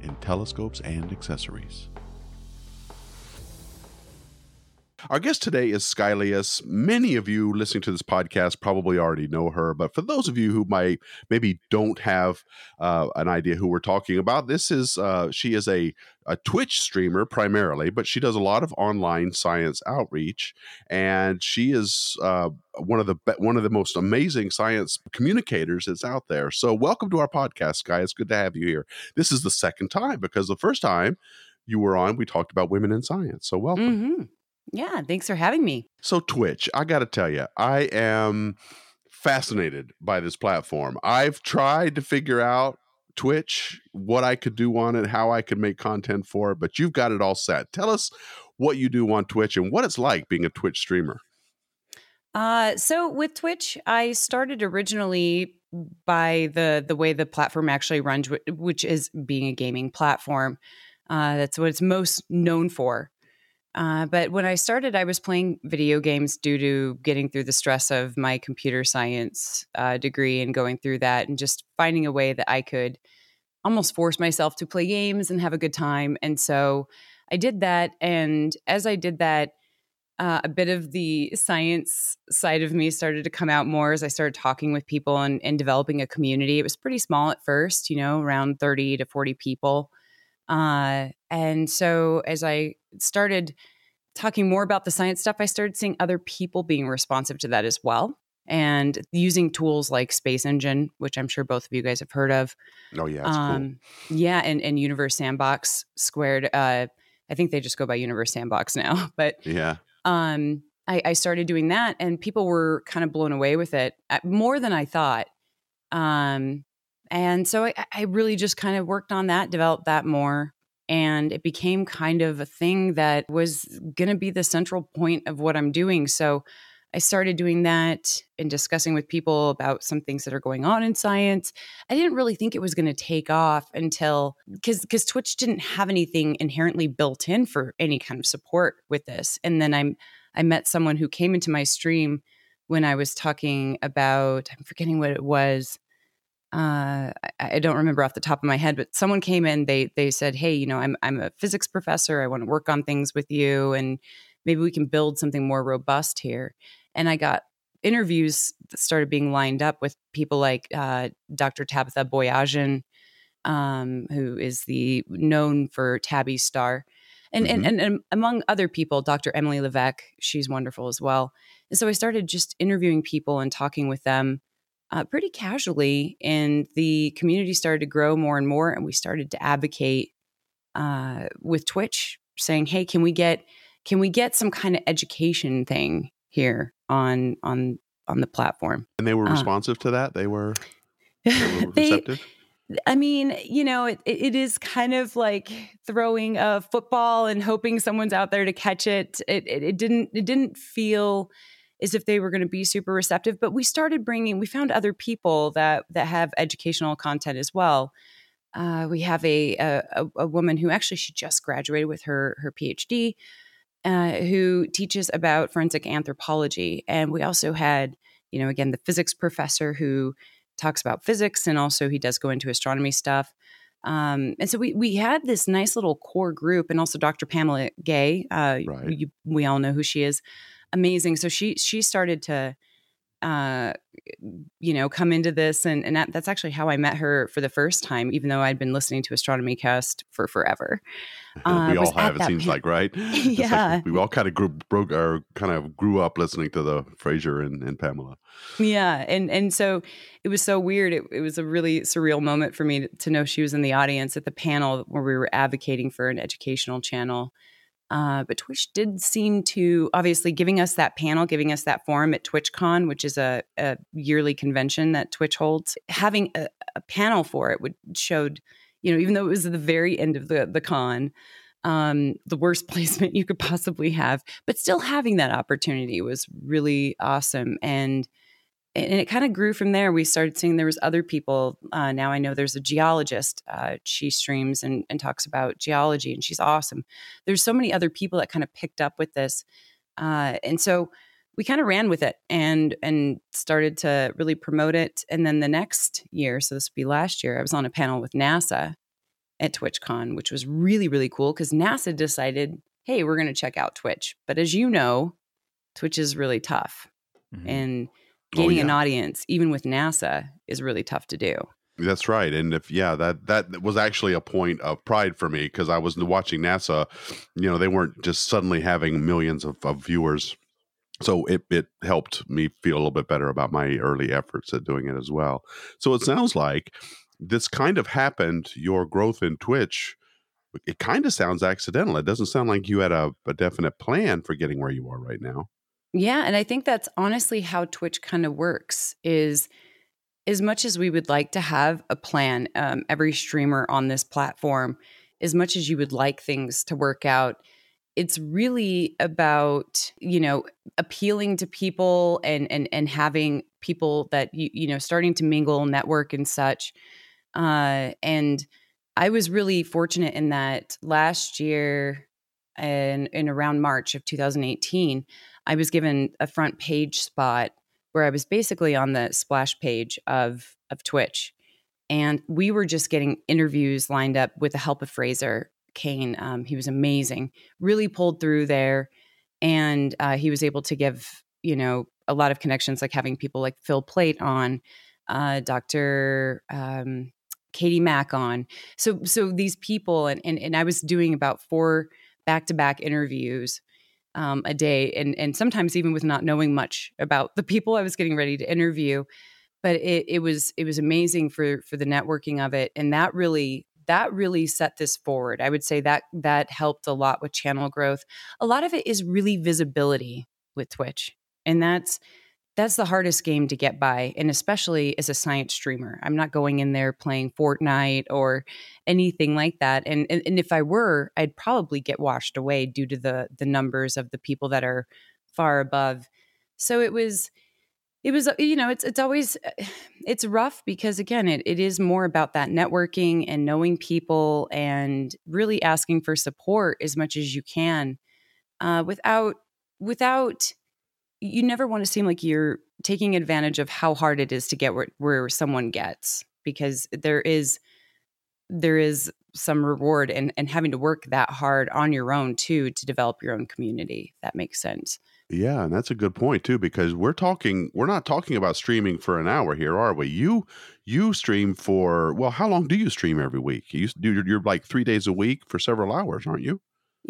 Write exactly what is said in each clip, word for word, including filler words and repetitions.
in telescopes and accessories. Our guest today is Skylias. Many of you listening to this podcast probably already know her, but for those of you who might maybe don't have uh, an idea who we're talking about, this is uh, she is a, a Twitch streamer primarily, but she does a lot of online science outreach, and she is uh, one of the one of the most amazing science communicators that's out there. So, welcome to our podcast, Sky. It's good to have you here. This is the second time because the first time you were on, we talked about women in science. So, welcome. Mm-hmm. Yeah, thanks for having me. So Twitch, I got to tell you, I am fascinated by this platform. I've tried to figure out Twitch, what I could do on it, how I could make content for it, but you've got it all set. Tell us what you do on Twitch and what it's like being a Twitch streamer. Uh, so with Twitch, I started originally by the, the way the platform actually runs, which is being a gaming platform. Uh, that's what it's most known for. Uh, but when I started, I was playing video games due to getting through the stress of my computer science uh, degree and going through that and just finding a way that I could almost force myself to play games and have a good time. And so I did that. And as I did that, uh, a bit of the science side of me started to come out more as I started talking with people and, and developing a community. It was pretty small at first, you know, around thirty to forty people. Uh, and so as I started talking more about the science stuff, I started seeing other people being responsive to that as well. And using tools like Space Engine, which I'm sure both of you guys have heard of. Oh yeah. That's um, cool. Yeah. And, and Universe Sandbox squared, uh, I think they just go by Universe Sandbox now, but yeah. Um, I, I started doing that and people were kind of blown away with it more than I thought. Um, And so I, I really just kind of worked on that, developed that more, and it became kind of a thing that was going to be the central point of what I'm doing. So I started doing that and discussing with people about some things that are going on in science. I didn't really think it was going to take off until, because because Twitch didn't have anything inherently built in for any kind of support with this. And then I I met someone who came into my stream when I was talking about, I'm forgetting what it was. Uh, I, I don't remember off the top of my head, but someone came in, they, they said, hey, you know, I'm, I'm a physics professor. I want to work on things with you and maybe we can build something more robust here. And I got interviews that started being lined up with people like, uh, Doctor Tabitha Boyajian, um, who is the known for Tabby's Star and, mm-hmm. and, and, and among other people, Doctor Emily Levesque, she's wonderful as well. And so I started just interviewing people and talking with them. Uh, pretty casually, and the community started to grow more and more, and we started to advocate uh, with Twitch, saying, "Hey, can we get can we get some kind of education thing here on on on the platform?" And they were responsive uh, to that. They were, they were receptive. They, I mean, you know, it, it is kind of like throwing a football and hoping someone's out there to catch it. It it, it didn't it didn't feel as if they were going to be super receptive, but we started bringing, we found other people that that have educational content as well. Uh, we have a, a a woman who actually, she just graduated with her her PhD, uh, who teaches about forensic anthropology. And we also had, you know, again, the physics professor who talks about physics, and also he does go into astronomy stuff. Um, and so we we had this nice little core group, and also Doctor Pamela Gay, uh, right. you, we all know who she is. Amazing. So she she started to, uh, you know, come into this, and and that, that's actually how I met her for the first time. Even though I'd been listening to Astronomy Cast for forever, uh, we all have. It seems like, right? Yeah, like we all kind of grew broke or kind of grew up listening to the Fraser and, and Pamela. Yeah, and and so it was so weird. It, it was a really surreal moment for me to, to know she was in the audience at the panel where we were advocating for an educational channel. Uh, but Twitch did seem to, obviously giving us that panel, giving us that forum at TwitchCon, which is a, a yearly convention that Twitch holds, having a, a panel for it would showed, you know, even though it was at the very end of the, the con, um, the worst placement you could possibly have, but still having that opportunity was really awesome. And and it kind of grew from there. We started seeing there was other people. Uh, now I know there's a geologist. Uh, she streams and, and talks about geology, and she's awesome. There's so many other people that kind of picked up with this. Uh, and so we kind of ran with it and and started to really promote it. And then the next year, so this would be last year, I was on a panel with NASA at TwitchCon, which was really, really cool because NASA decided, hey, we're going to check out Twitch. But as you know, Twitch is really tough. Mm-hmm. And gaining oh, yeah. an audience, even with NASA, is really tough to do. That's right. And if, yeah, that, that was actually a point of pride for me because I was watching NASA, you know, they weren't just suddenly having millions of, of viewers. So it, it helped me feel a little bit better about my early efforts at doing it as well. So it sounds like this kind of happened, your growth in Twitch, it kind of sounds accidental. It doesn't sound like you had a, a definite plan for getting where you are right now. Yeah. And I think that's honestly how Twitch kind of works is as much as we would like to have a plan, um, every streamer on this platform, as much as you would like things to work out, it's really about, you know, appealing to people and, and, and having people that, you, you know, starting to mingle, network and such. Uh, and I was really fortunate in that last year and in around March of two thousand eighteen, I was given a front page spot where I was basically on the splash page of, of Twitch. And we were just getting interviews lined up with the help of Fraser Kane. Um, he was amazing, really pulled through there. And uh, he was able to give, you know, a lot of connections, like having people like Phil Plate on, uh, Doctor Um, Katie Mack on. So so these people, and and, and I was doing about four back-to-back interviews Um, a day, and and sometimes even with not knowing much about the people I was getting ready to interview, but it it was it was amazing for for the networking of it, and that really that really set this forward. I would say that that helped a lot with channel growth. A lot of it is really visibility with Twitch, and that's that's the hardest game to get by, and especially as a science streamer, I'm not going in there playing Fortnite or anything like that. And, and and if I were, I'd probably get washed away due to the the numbers of the people that are far above. So it was, it was, you know, it's it's always it's rough because again, it it is more about that networking and knowing people and really asking for support as much as you can, uh, without without. You never want to seem like you're taking advantage of how hard it is to get where, where someone gets, because there is there is some reward in, in having to work that hard on your own, too, to develop your own community. That makes sense. Yeah, and that's a good point, too, because we're talking we're not talking about streaming for an hour here, are we? You you stream for, well, how long do you stream every week? You, you're, you're like three days a week for several hours, aren't you?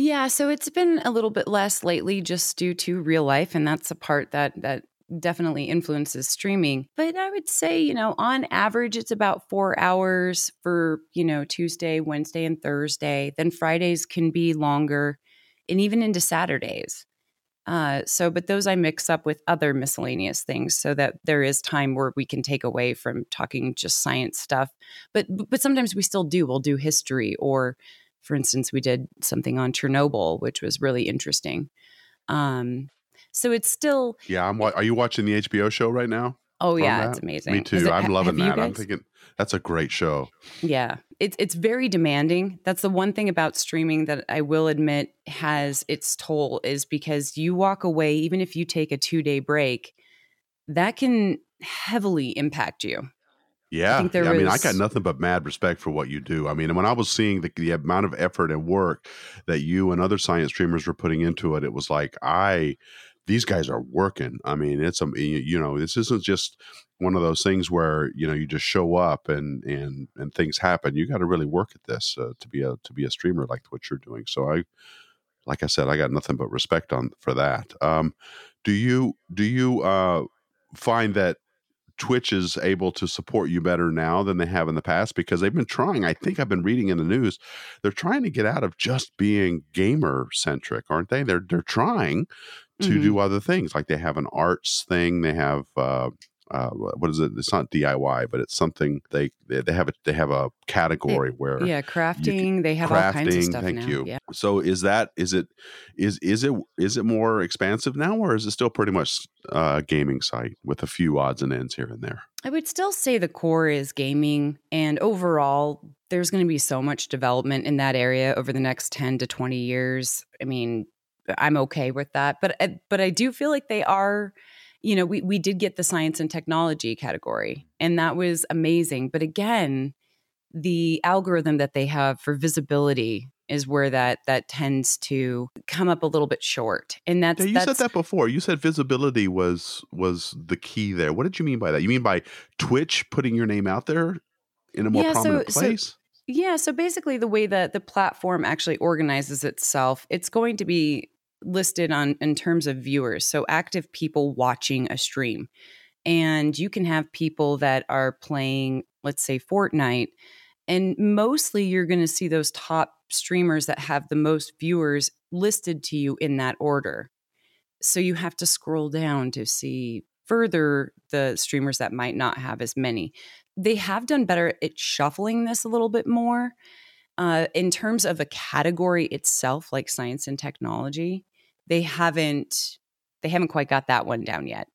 Yeah, so it's been a little bit less lately just due to real life, and that's a part that that definitely influences streaming. But I would say, you know, on average, it's about four hours for, you know, Tuesday, Wednesday, and Thursday. Then Fridays can be longer, and even into Saturdays. Uh, so, but those I mix up with other miscellaneous things so that there is time where we can take away from talking just science stuff. But but sometimes we still do. We'll do history or... For instance, we did something on Chernobyl, which was really interesting. Um, so it's still... Yeah, I'm. Wa- are you watching the H B O show right now? Oh, yeah, that? It's amazing. Me too. It, I'm loving that. I'm thinking, that's a great show. Yeah, it, it's very demanding. That's the one thing about streaming that I will admit has its toll is because you walk away, even if you take a two-day break, that can heavily impact you. Yeah, I, think there yeah, I mean, is... I got nothing but mad respect for what you do. I mean, when I was seeing the, the amount of effort and work that you and other science streamers were putting into it, it was like, I, these guys are working. I mean, it's, um, you know, this isn't just one of those things where, you know, you just show up and and and things happen. You got to really work at this uh, to be a to be a streamer like what you're doing. So I, like I said, I got nothing but respect on for that. Um, do you do you uh, find that Twitch is able to support you better now than they have in the past? Because they've been trying, I think I've been reading in the news, they're trying to get out of just being gamer centric, aren't they? They're, they're trying to mm-hmm. do other things. Like they have an arts thing. They have, uh, uh, what is it? It's not D I Y, but it's something they they have a they have a category it, where yeah, crafting. Can, they have crafting, all kinds of stuff. Thank now. you. Yeah. So is that is it is is it is it more expansive now, or is it still pretty much a gaming site with a few odds and ends here and there? I would still say the core is gaming, and overall, there's going to be so much development in that area over the next ten to twenty years. I mean, I'm okay with that, but but I do feel like they are, you know, we we did get the science and technology category, and that was amazing. But again, the algorithm that they have for visibility is where that that tends to come up a little bit short. And that's yeah, you that's, said that before. You said visibility was was the key there. What did you mean by that? You mean by Twitch putting your name out there in a more yeah, prominent so, place? So, yeah. So basically, the way that the platform actually organizes itself, it's going to be listed on in terms of viewers. So active people watching a stream, and you can have people that are playing, let's say, Fortnite, and mostly you're going to see those top streamers that have the most viewers listed to you in that order. So you have to scroll down to see further the streamers that might not have as many. They have done better at shuffling this a little bit more. Uh, in terms of a category itself, like science and technology, they haven't they haven't quite got that one down yet.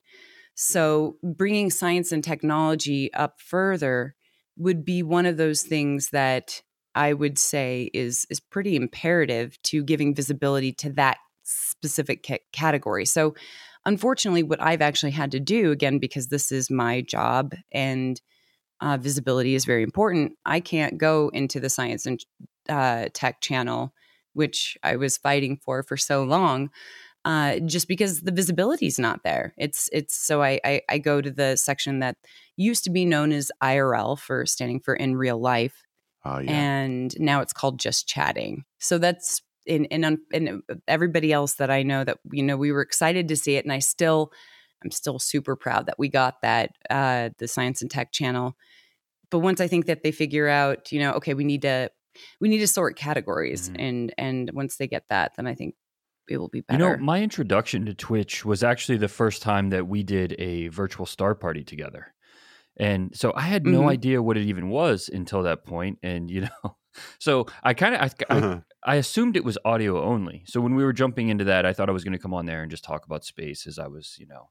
So bringing science and technology up further would be one of those things that I would say is is pretty imperative to giving visibility to that specific c- category. So unfortunately, what I've actually had to do, again, because this is my job and Uh, visibility is very important, I can't go into the science and uh, tech channel, which I was fighting for for so long, uh, just because the visibility is not there. It's it's so I, I I go to the section that used to be known as I R L, for standing for in real life, oh, yeah. and now it's called just chatting. So that's in and and everybody else that I know that you know we were excited to see it, and I still I'm still super proud that we got that uh, the science and tech channel. But once I think that they figure out, you know, okay, we need to we need to sort categories, mm-hmm. and and once they get that, then I think it will be better. You know, my introduction to Twitch was actually the first time that we did a virtual star party together, and so I had no mm-hmm. idea what it even was until that point. And you know, so I kind of I, uh-huh. I I assumed it was audio only. So when we were jumping into that, I thought I was going to come on there and just talk about space, as I was, you know,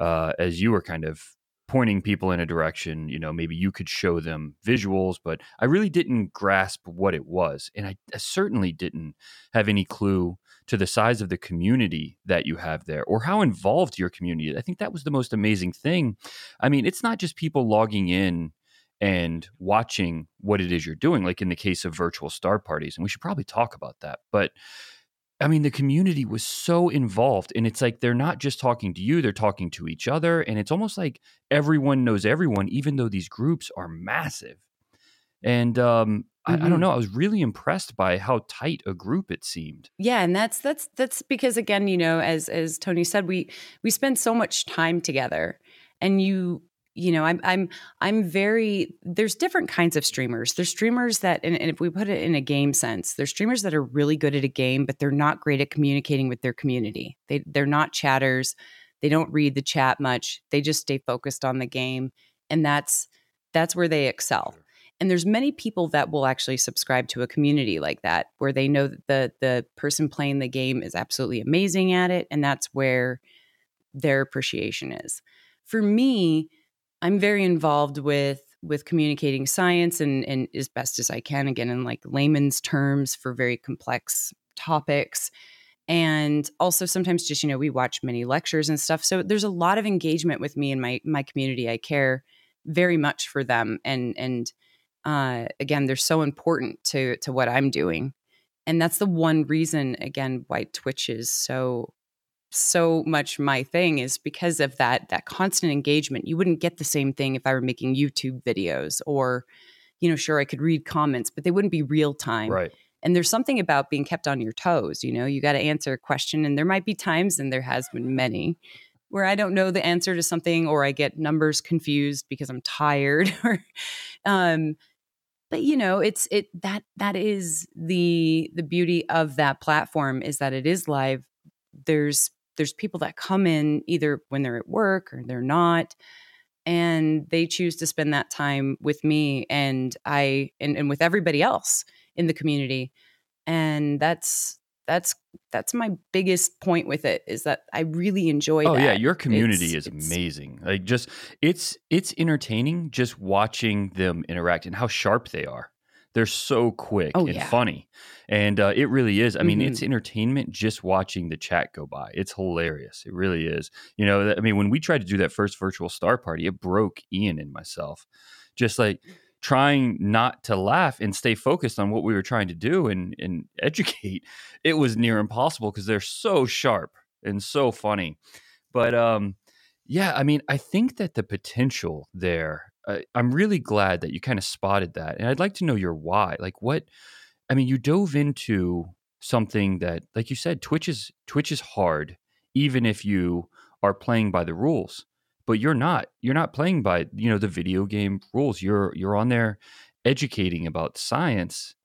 uh, as you were kind of pointing people in a direction, you know, maybe you could show them visuals, but I really didn't grasp what it was. And I, I certainly didn't have any clue to the size of the community that you have there, or how involved your community is. I think that was the most amazing thing. I mean, it's not just people logging in and watching what it is you're doing, like in the case of virtual star parties. And we should probably talk about that. But I mean, the community was so involved, and it's like, they're not just talking to you, they're talking to each other. And it's almost like everyone knows everyone, even though these groups are massive. And um, mm-hmm. I, I don't know, I was really impressed by how tight a group it seemed. Yeah. And that's, that's, that's because again, you know, as, as Tony said, we, we spend so much time together, and you, You know, I'm, I'm, I'm very, there's different kinds of streamers. There's streamers that, and, and if we put it in a game sense, there's streamers that are really good at a game, but they're not great at communicating with their community. They, they're not chatters. They don't read the chat much. They just stay focused on the game. And that's, that's where they excel. And there's many people that will actually subscribe to a community like that, where they know that the, the person playing the game is absolutely amazing at it. And that's where their appreciation is. For me, I'm very involved with with communicating science and, and as best as I can, again, in like layman's terms for very complex topics. And also sometimes just, you know, we watch many lectures and stuff. So there's a lot of engagement with me and my my community. I care very much for them. And and uh, again, they're so important to to what I'm doing. And that's the one reason, again, why Twitch is so so much my thing, is because of that that constant engagement. You wouldn't get the same thing if I were making YouTube videos, or, you know, sure, I could read comments, but they wouldn't be real time. Right. And there's something about being kept on your toes. You know, you got to answer a question, and there might be times, and there has been many, where I don't know the answer to something, or I get numbers confused because I'm tired. Or, um, but you know, it's it that that is the the beauty of that platform, is that it is live. There's There's people that come in either when they're at work or they're not, And they choose to spend that time with me and I and, and with everybody else in the community. And that's that's that's my biggest point with it, is that I really enjoy oh, that. Oh yeah, your community it's, is it's, amazing. Like just it's it's entertaining just watching them interact and how sharp they are. They're so quick oh, and yeah. funny. And uh, it really is. I mean, mm-hmm. it's entertainment just watching the chat go by. It's hilarious. It really is. You know, I mean, when we tried to do that first virtual star party, it broke Ian and myself. Just like trying not to laugh and stay focused on what we were trying to do and, and educate. It was near impossible because they're so sharp and so funny. But um, yeah, I mean, I think that the potential there, I'm really glad that you kind of spotted that. And I'd like to know your why. Like what, I mean, you dove into something that, like you said, Twitch is, Twitch is hard, even if you are playing by the rules, but you're not, you're not playing by, you know, the video game rules. You're, you're on there educating about science,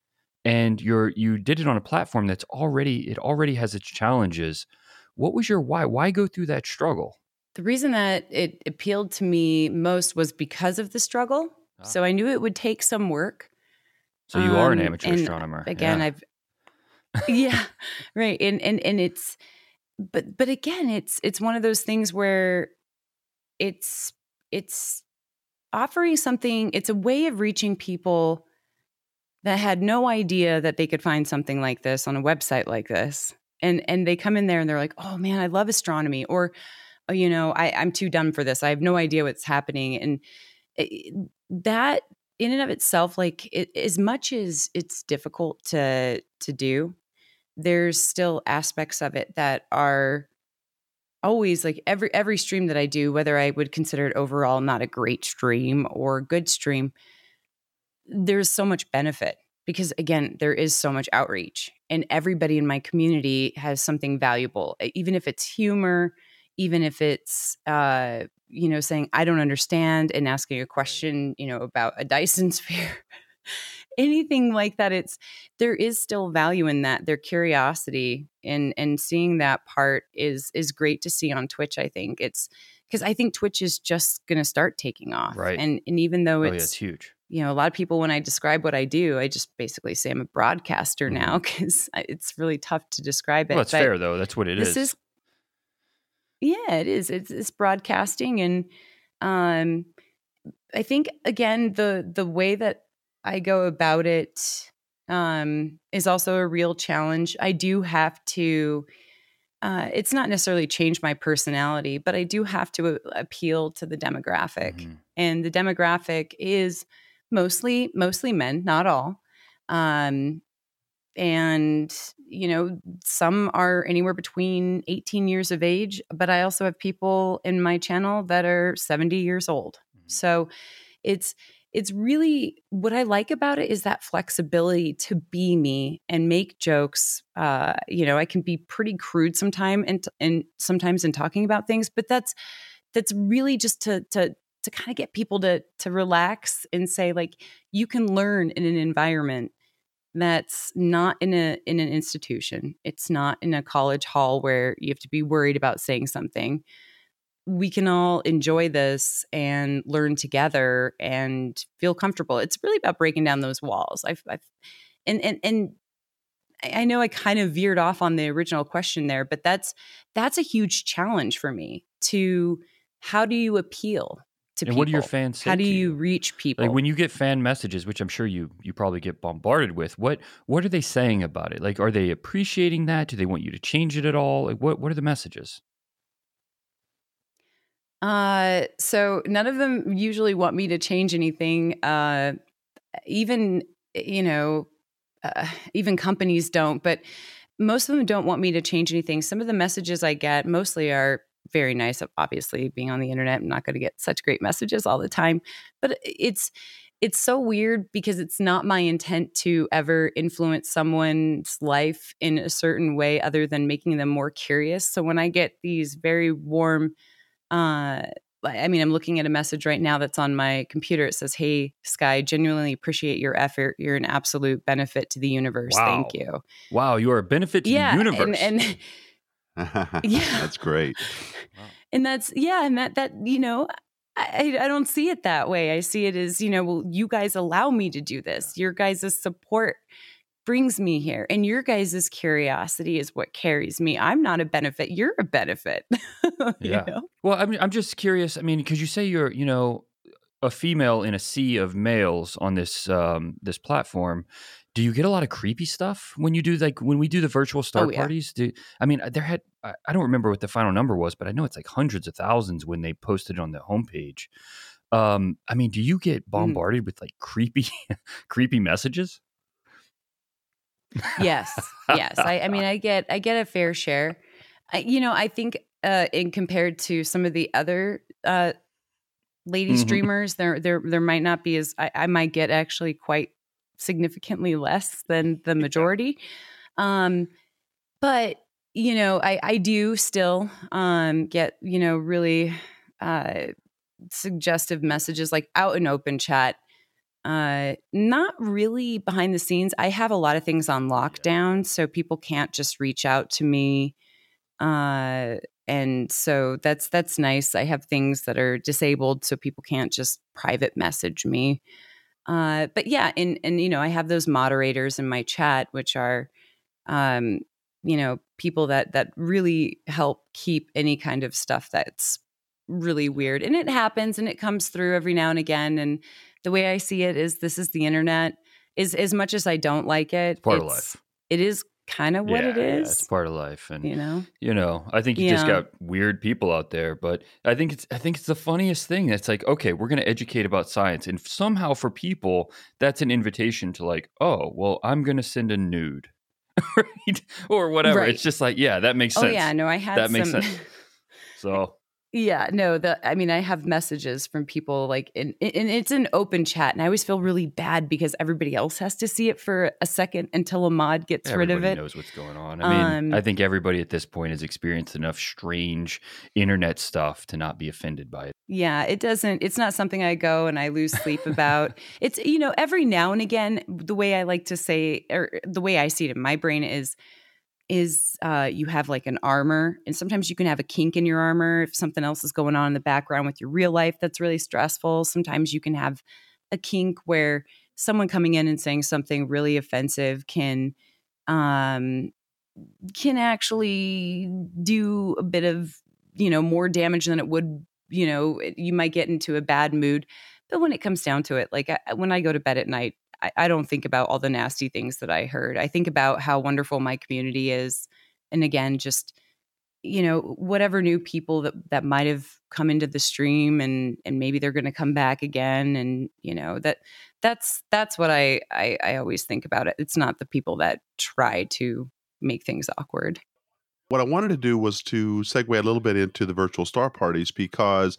and you're, you did it on a platform that's already, it already has its challenges. What was your why? Why go through that struggle? The reason that it appealed to me most was because of the struggle. Ah. So I knew it would take some work. So you um, are an amateur astronomer. Again, yeah. I've yeah, right. And and and it's but but again, it's it's one of those things where it's it's offering something, it's a way of reaching people that had no idea that they could find something like this on a website like this. And and they come in there and they're like, "Oh man, I love astronomy," or you know, I, I'm too dumb for this. I have no idea what's happening. And it, that in and of itself, like it, as much as it's difficult to to do, there's still aspects of it that are always like every every stream that I do, whether I would consider it overall not a great stream or a good stream, there's so much benefit because, again, there is so much outreach and everybody in my community has something valuable, even if it's humor, even if it's, uh, you know, saying, I don't understand and asking a question, you know, about a Dyson sphere, anything like that. It's, there is still value in that. Their curiosity and, and seeing that part is, is great to see on Twitch. I think it's because I think Twitch is just going to start taking off. Right. And, and even though it's, oh, yeah, it's huge, you know, a lot of people, when I describe what I do, I just basically say I'm a broadcaster mm-hmm. now because it's really tough to describe it. Well, that's but fair though. That's what it is. This is Yeah, it is. It's, it's broadcasting. And um, I think, again, the the way that I go about it um, is also a real challenge. I do have to, uh, it's not necessarily change my personality, but I do have to appeal to the demographic. Mm-hmm. And the demographic is mostly, mostly men, not all. Um And, you know, some are anywhere between eighteen years of age, but I also have people in my channel that are seventy years old. Mm-hmm. So it's it's really what I like about it is that flexibility to be me and make jokes. Uh, you know, I can be pretty crude sometimes and and sometimes in talking about things, but that's that's really just to to to kind of get people to to relax and say, like, you can learn in an environment that's not in a in an institution. It's not in a college hall where you have to be worried about saying something. We can all enjoy this and learn together and feel comfortable. It's really about breaking down those walls. I've, I've and and and I know I kind of veered off on the original question there, but that's that's a huge challenge for me. To how do you appeal? And people. What do your fans say? How do you, you reach people? Like when you get fan messages, which I'm sure you you probably get bombarded with, what what are they saying about it? Like, are they appreciating that? Do they want you to change it at all? Like, what what are the messages? Uh, so none of them usually want me to change anything. Uh, even you know, uh, even companies don't. But most of them don't want me to change anything. Some of the messages I get mostly are very nice. Obviously, being on the internet, I'm not going to get such great messages all the time, but it's it's so weird because it's not my intent to ever influence someone's life in a certain way other than making them more curious. So when I get these very warm, uh, I mean, I'm looking at a message right now that's on my computer. It says, "Hey, Sky, genuinely appreciate your effort. You're an absolute benefit to the universe. Wow. Thank you." Wow, you are a benefit to yeah, the universe. And, and yeah, that's great. And that's, yeah. And that, that, you know, I, I don't see it that way. I see it as, you know, well, you guys allow me to do this. Your guys' support brings me here. And your guys' curiosity is what carries me. I'm not a benefit. You're a benefit. you yeah. know? Well, I mean, I'm just curious. I mean, because you say you're, you know, a female in a sea of males on this um, this platform. Do you get a lot of creepy stuff when you do, like, when we do the virtual star oh, yeah. parties? Do I mean, there had, I don't remember what the final number was, but I know it's like hundreds of thousands when they posted it on the homepage. Um, I mean, do you get bombarded mm. with like creepy, creepy messages? Yes, yes. I, I mean, I get, I get a fair share. I, you know, I think uh, in compared to some of the other uh, lady mm-hmm. streamers, there, there, there might not be as I, I might get actually quite significantly less than the majority. Um, but, you know, I, I do still um, get, you know, really uh, suggestive messages like out in open chat. Uh, not really behind the scenes. I have a lot of things on lockdown, so people can't just reach out to me. Uh, and so that's that's nice. I have things that are disabled, so people can't just private message me. Uh, but yeah, and, and, you know, I have those moderators in my chat, which are, um, you know, people that, that really help keep any kind of stuff that's really weird. And it happens and it comes through every now and again. And the way I see it is this is the internet. Is as much as I don't like it, it's part of life. It is kind of what yeah, it is. Yeah, it's part of life. And, you know, you know, I think you yeah. just got weird people out there, but I think it's, I think it's the funniest thing. It's like, okay, we're going to educate about science. And somehow for people, that's an invitation to like, oh, well, I'm going to send a nude right? or whatever. Right. It's just like, yeah, that makes sense. Oh yeah, no, I had that some... makes sense. So. Yeah, no, the, I mean, I have messages from people like, and it's an open chat, and I always feel really bad because everybody else has to see it for a second until a mod gets everybody rid of it. Everybody knows what's going on. I mean, um, I think everybody at this point has experienced enough strange internet stuff to not be offended by it. Yeah, it doesn't, it's not something I go and I lose sleep about. It's, you know, every now and again, the way I like to say, or the way I see it in my brain is, is uh, you have like an armor, and sometimes you can have a kink in your armor if something else is going on in the background with your real life that's really stressful. Sometimes you can have a kink where someone coming in and saying something really offensive can um, can actually do a bit of, you know, more damage than it would, you know, you might get into a bad mood. But when it comes down to it, like I, when I go to bed at night, I don't think about all the nasty things that I heard. I think about how wonderful my community is. And again, just, you know, whatever new people that, that might have come into the stream and and maybe they're going to come back again. And, you know, that that's that's what I, I, I always think about it. It's not the people that try to make things awkward. What I wanted to do was to segue a little bit into the virtual star parties, because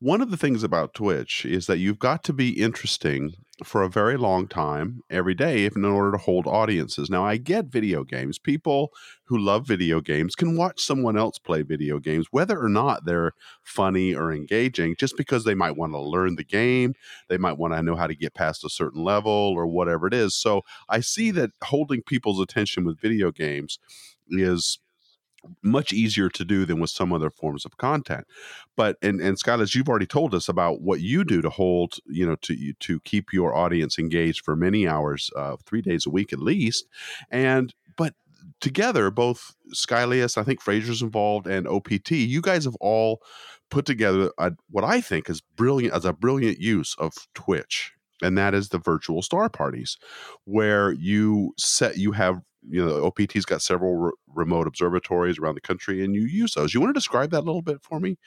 one of the things about Twitch is that you've got to be interesting for a very long time every day if in order to hold audiences. Now, I get video games. People who love video games can watch someone else play video games, whether or not they're funny or engaging, just because they might want to learn the game. They might want to know how to get past a certain level or whatever it is. So I see that holding people's attention with video games is much easier to do than with some other forms of content. But, and, and Skylias, you've already told us about what you do to hold, you know, to, to keep your audience engaged for many hours, uh, three days a week at least. And, but together, both Skylias, I think Fraser's involved, and O P T, you guys have all put together a, what I think is brilliant, as a brilliant use of Twitch. And that is the virtual star parties, where you set, you have, you know, O P T's got several re- remote observatories around the country, and you use those. You want to describe that a little bit for me?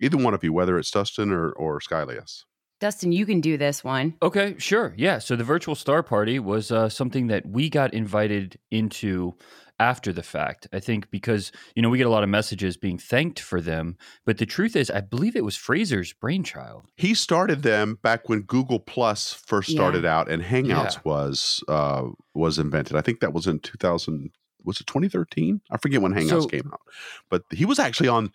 Either one of you, whether it's Dustin or, or Skylias. Dustin, you can do this one. Okay, sure. Yeah. So the virtual star party was uh, something that we got invited into after the fact, I think, because, you know, we get a lot of messages being thanked for them. But the truth is, I believe it was Fraser's brainchild. He started them back when Google Plus first yeah. started out and Hangouts yeah. was uh, was invented. I think that was in two thousand. Was it twenty thirteen? I forget when Hangouts so, came out. But he was actually on.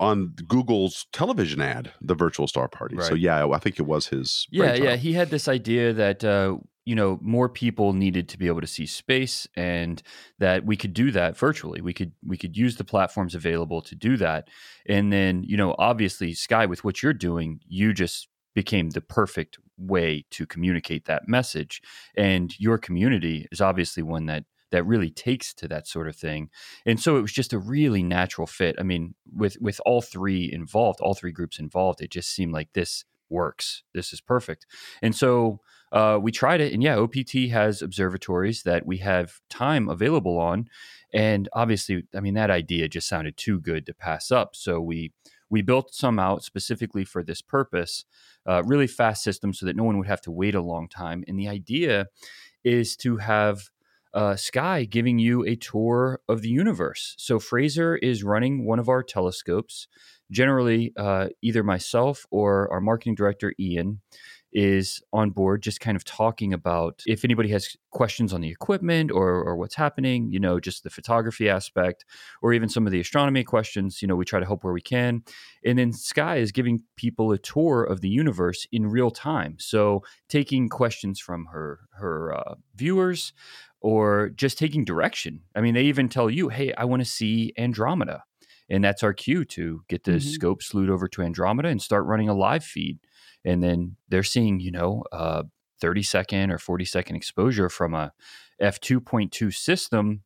on Google's television ad, the virtual star party. Right. So yeah, I think it was his. Yeah. Yeah. He had this idea that, uh, you know, more people needed to be able to see space, and that we could do that virtually. We could we could use the platforms available to do that. And then, you know, obviously, Sky, with what you're doing, you just became the perfect way to communicate that message. And your community is obviously one that that really takes to that sort of thing. And so it was just a really natural fit. I mean, with with all three involved, all three groups involved, it just seemed like this works. This is perfect. And so uh, we tried it. And yeah, O P T has observatories that we have time available on. And obviously, I mean, that idea just sounded too good to pass up. So we we built some out specifically for this purpose, uh, really fast system so that no one would have to wait a long time. And the idea is to have Uh, Sky giving you a tour of the universe. So Fraser is running one of our telescopes. Generally, uh, either myself or our marketing director, Ian, is on board just kind of talking about if anybody has questions on the equipment or, or what's happening, you know, just the photography aspect or even some of the astronomy questions, you know, we try to help where we can. And then Sky is giving people a tour of the universe in real time. So taking questions from her, her uh, viewers, or just taking direction. I mean, they even tell you, hey, I want to see Andromeda. And that's our cue to get the mm-hmm. scope slewed over to Andromeda and start running a live feed. And then they're seeing, you know, uh, thirty second or forty second exposure from a f two point two system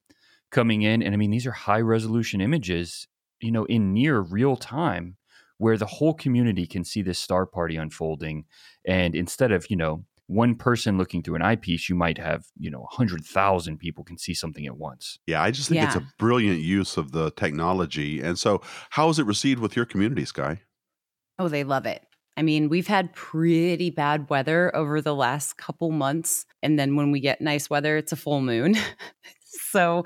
coming in. And I mean, these are high resolution images, you know, in near real time, where the whole community can see this star party unfolding. And instead of, you know, one person looking through an eyepiece, you might have, you know, one hundred thousand people can see something at once. Yeah, I just think yeah. it's a brilliant use of the technology. And so how is it received with your community, Sky? Oh, they love it. I mean, we've had pretty bad weather over the last couple months. And then when we get nice weather, it's a full moon. so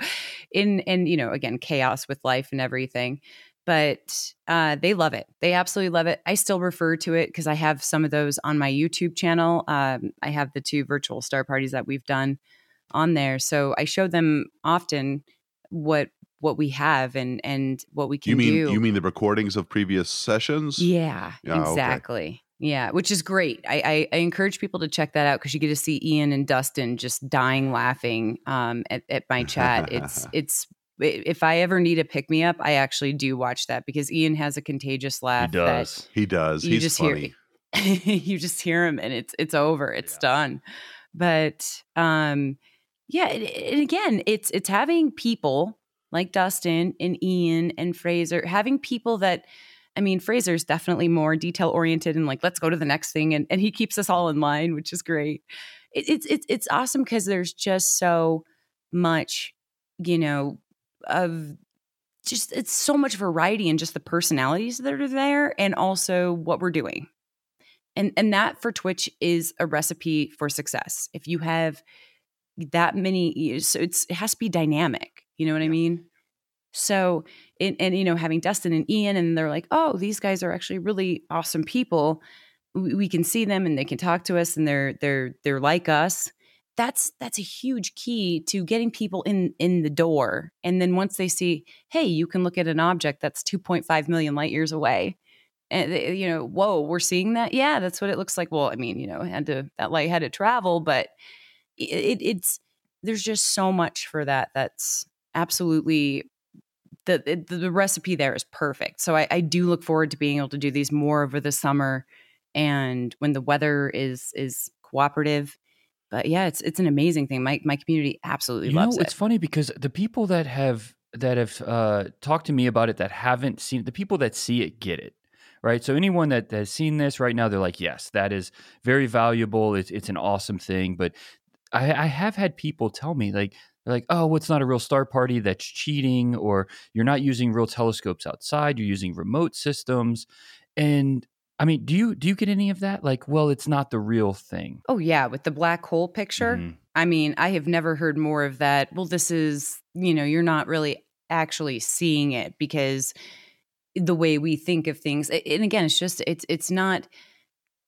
in, and you know, again, chaos with life and everything. But uh, they love it. They absolutely love it. I still refer to it because I have some of those on my YouTube channel. Um, I have the two virtual star parties that we've done on there. So I show them often what what we have and and what we can you mean, do. You mean the recordings of previous sessions? Yeah, oh, exactly. Okay. Yeah, which is great. I, I, I encourage people to check that out because you get to see Ian and Dustin just dying laughing um, at, at my chat. It's it's. If I ever need a pick-me-up, I actually do watch that because Ian has a contagious laugh. He does. That he does. He's just funny. Hear, you just hear him and it's it's over. It's yeah. done. But um, yeah, and again, it's it's having people like Dustin and Ian and Fraser, having people that, I mean, Fraser's definitely more detail-oriented and like, let's go to the next thing. And, and he keeps us all in line, which is great. It, it's, it's, it's awesome because there's just so much, you know, of just it's so much variety in just the personalities that are there and also what we're doing. And and that for Twitch is a recipe for success. If you have that many, so it's, it has to be dynamic. You know what yeah. I mean? So, and, and, you know, having Dustin and Ian and they're like, oh, these guys are actually really awesome people. We, we can see them and they can talk to us and they're, they're, they're like us. That's that's a huge key to getting people in in the door. And then once they see, hey, you can look at an object that's two point five million light years away. And, they, you know, whoa, we're seeing that. Yeah, that's what it looks like. Well, I mean, you know, had to that light had to travel. But it, it, it's there's just so much for that. That's absolutely the, the, the recipe there is perfect. So I, I do look forward to being able to do these more over the summer. And when the weather is is cooperative. But yeah, it's it's an amazing thing. My my community absolutely you loves know, it. It's funny because the people that have that have uh, talked to me about it that haven't seen it, the people that see it get it, right? So anyone that has seen this right now, they're like, yes, that is very valuable. It's it's an awesome thing. But I, I have had people tell me like they're like, oh, well, it's not a real star party. That's cheating, or you're not using real telescopes outside. You're using remote systems, and. I mean, do you do you get any of that? Like, well, it's not the real thing. Oh, yeah. With the black hole picture. Mm-hmm. I mean, I have never heard more of that. Well, this is, you know, you're not really actually seeing it because the way we think of things. And again, it's just it's it's not.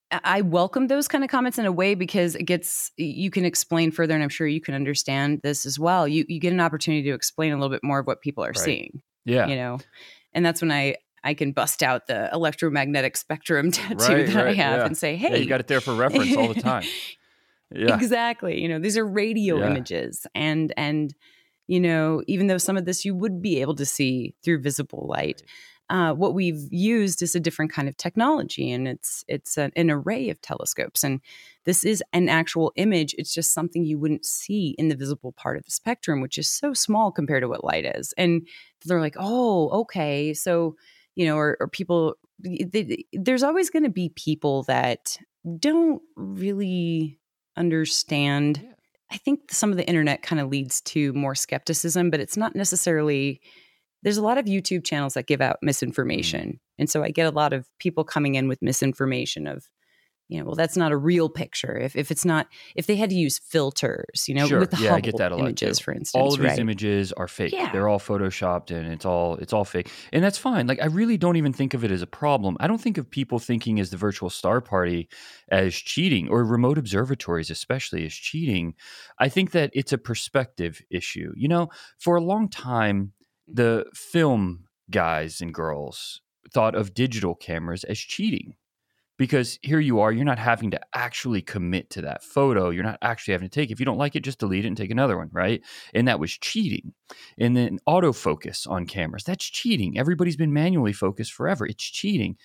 I welcome those kind of comments in a way because it gets you can explain further. And I'm sure you can understand this as well. You, you get an opportunity to explain a little bit more of what people are right. seeing. Yeah. You know, and that's when I. I can bust out the electromagnetic spectrum tattoo right, that right, I have yeah. and say, hey. Yeah, you got it there for reference all the time. Yeah. Exactly. You know, these are radio yeah. images. And, and, you know, even though some of this you would be able to see through visible light, uh, what we've used is a different kind of technology, and it's, it's an, an array of telescopes. And this is an actual image. It's just something you wouldn't see in the visible part of the spectrum, which is so small compared to what light is. And they're like, oh, okay. So, you know, or, or people, they, there's always going to be people that don't really understand. Yeah. I think some of the internet kind of leads to more skepticism, but it's not necessarily, there's a lot of YouTube channels that give out misinformation. Mm-hmm. And so I get a lot of people coming in with misinformation of, you know, well, that's not a real picture. If if it's not, if they had to use filters, you know, sure. with the yeah, Hubble I get that a lot images, too. For instance, all of right? these images are fake. Yeah. They're all photoshopped, and it's all it's all fake, and that's fine. Like, I really don't even think of it as a problem. I don't think of people thinking as the virtual star party as cheating, or remote observatories, especially, as cheating. I think that it's a perspective issue. You know, for a long time, the film guys and girls thought of digital cameras as cheating. Because here you are, you're not having to actually commit to that photo. You're not actually having to take it. If you don't like it, just delete it and take another one, right? And that was cheating. And then autofocus on cameras, that's cheating. Everybody's been manually focused forever. It's cheating.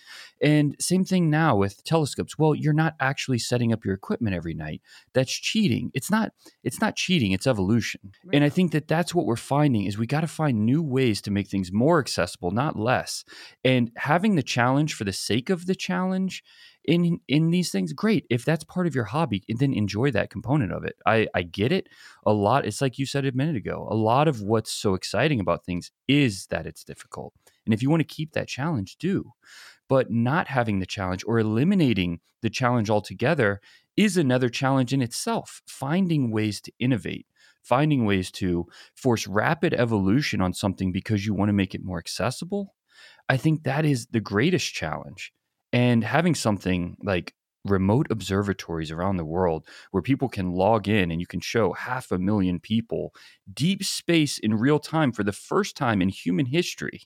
And same thing now with telescopes. Well, you're not actually setting up your equipment every night. That's cheating. It's not, it's not cheating. It's evolution. Right. And I think that that's what we're finding is we got to find new ways to make things more accessible, not less. And having the challenge for the sake of the challenge in in these things, great. If that's part of your hobby, then enjoy that component of it. I, I get it a lot. It's like you said a minute ago, a lot of what's so exciting about things is that it's difficult. And if you want to keep that challenge, do. But not having the challenge or eliminating the challenge altogether is another challenge in itself. Finding ways to innovate, finding ways to force rapid evolution on something because you want to make it more accessible. I think that is the greatest challenge. And having something like remote observatories around the world where people can log in and you can show half a million people deep space in real time for the first time in human history,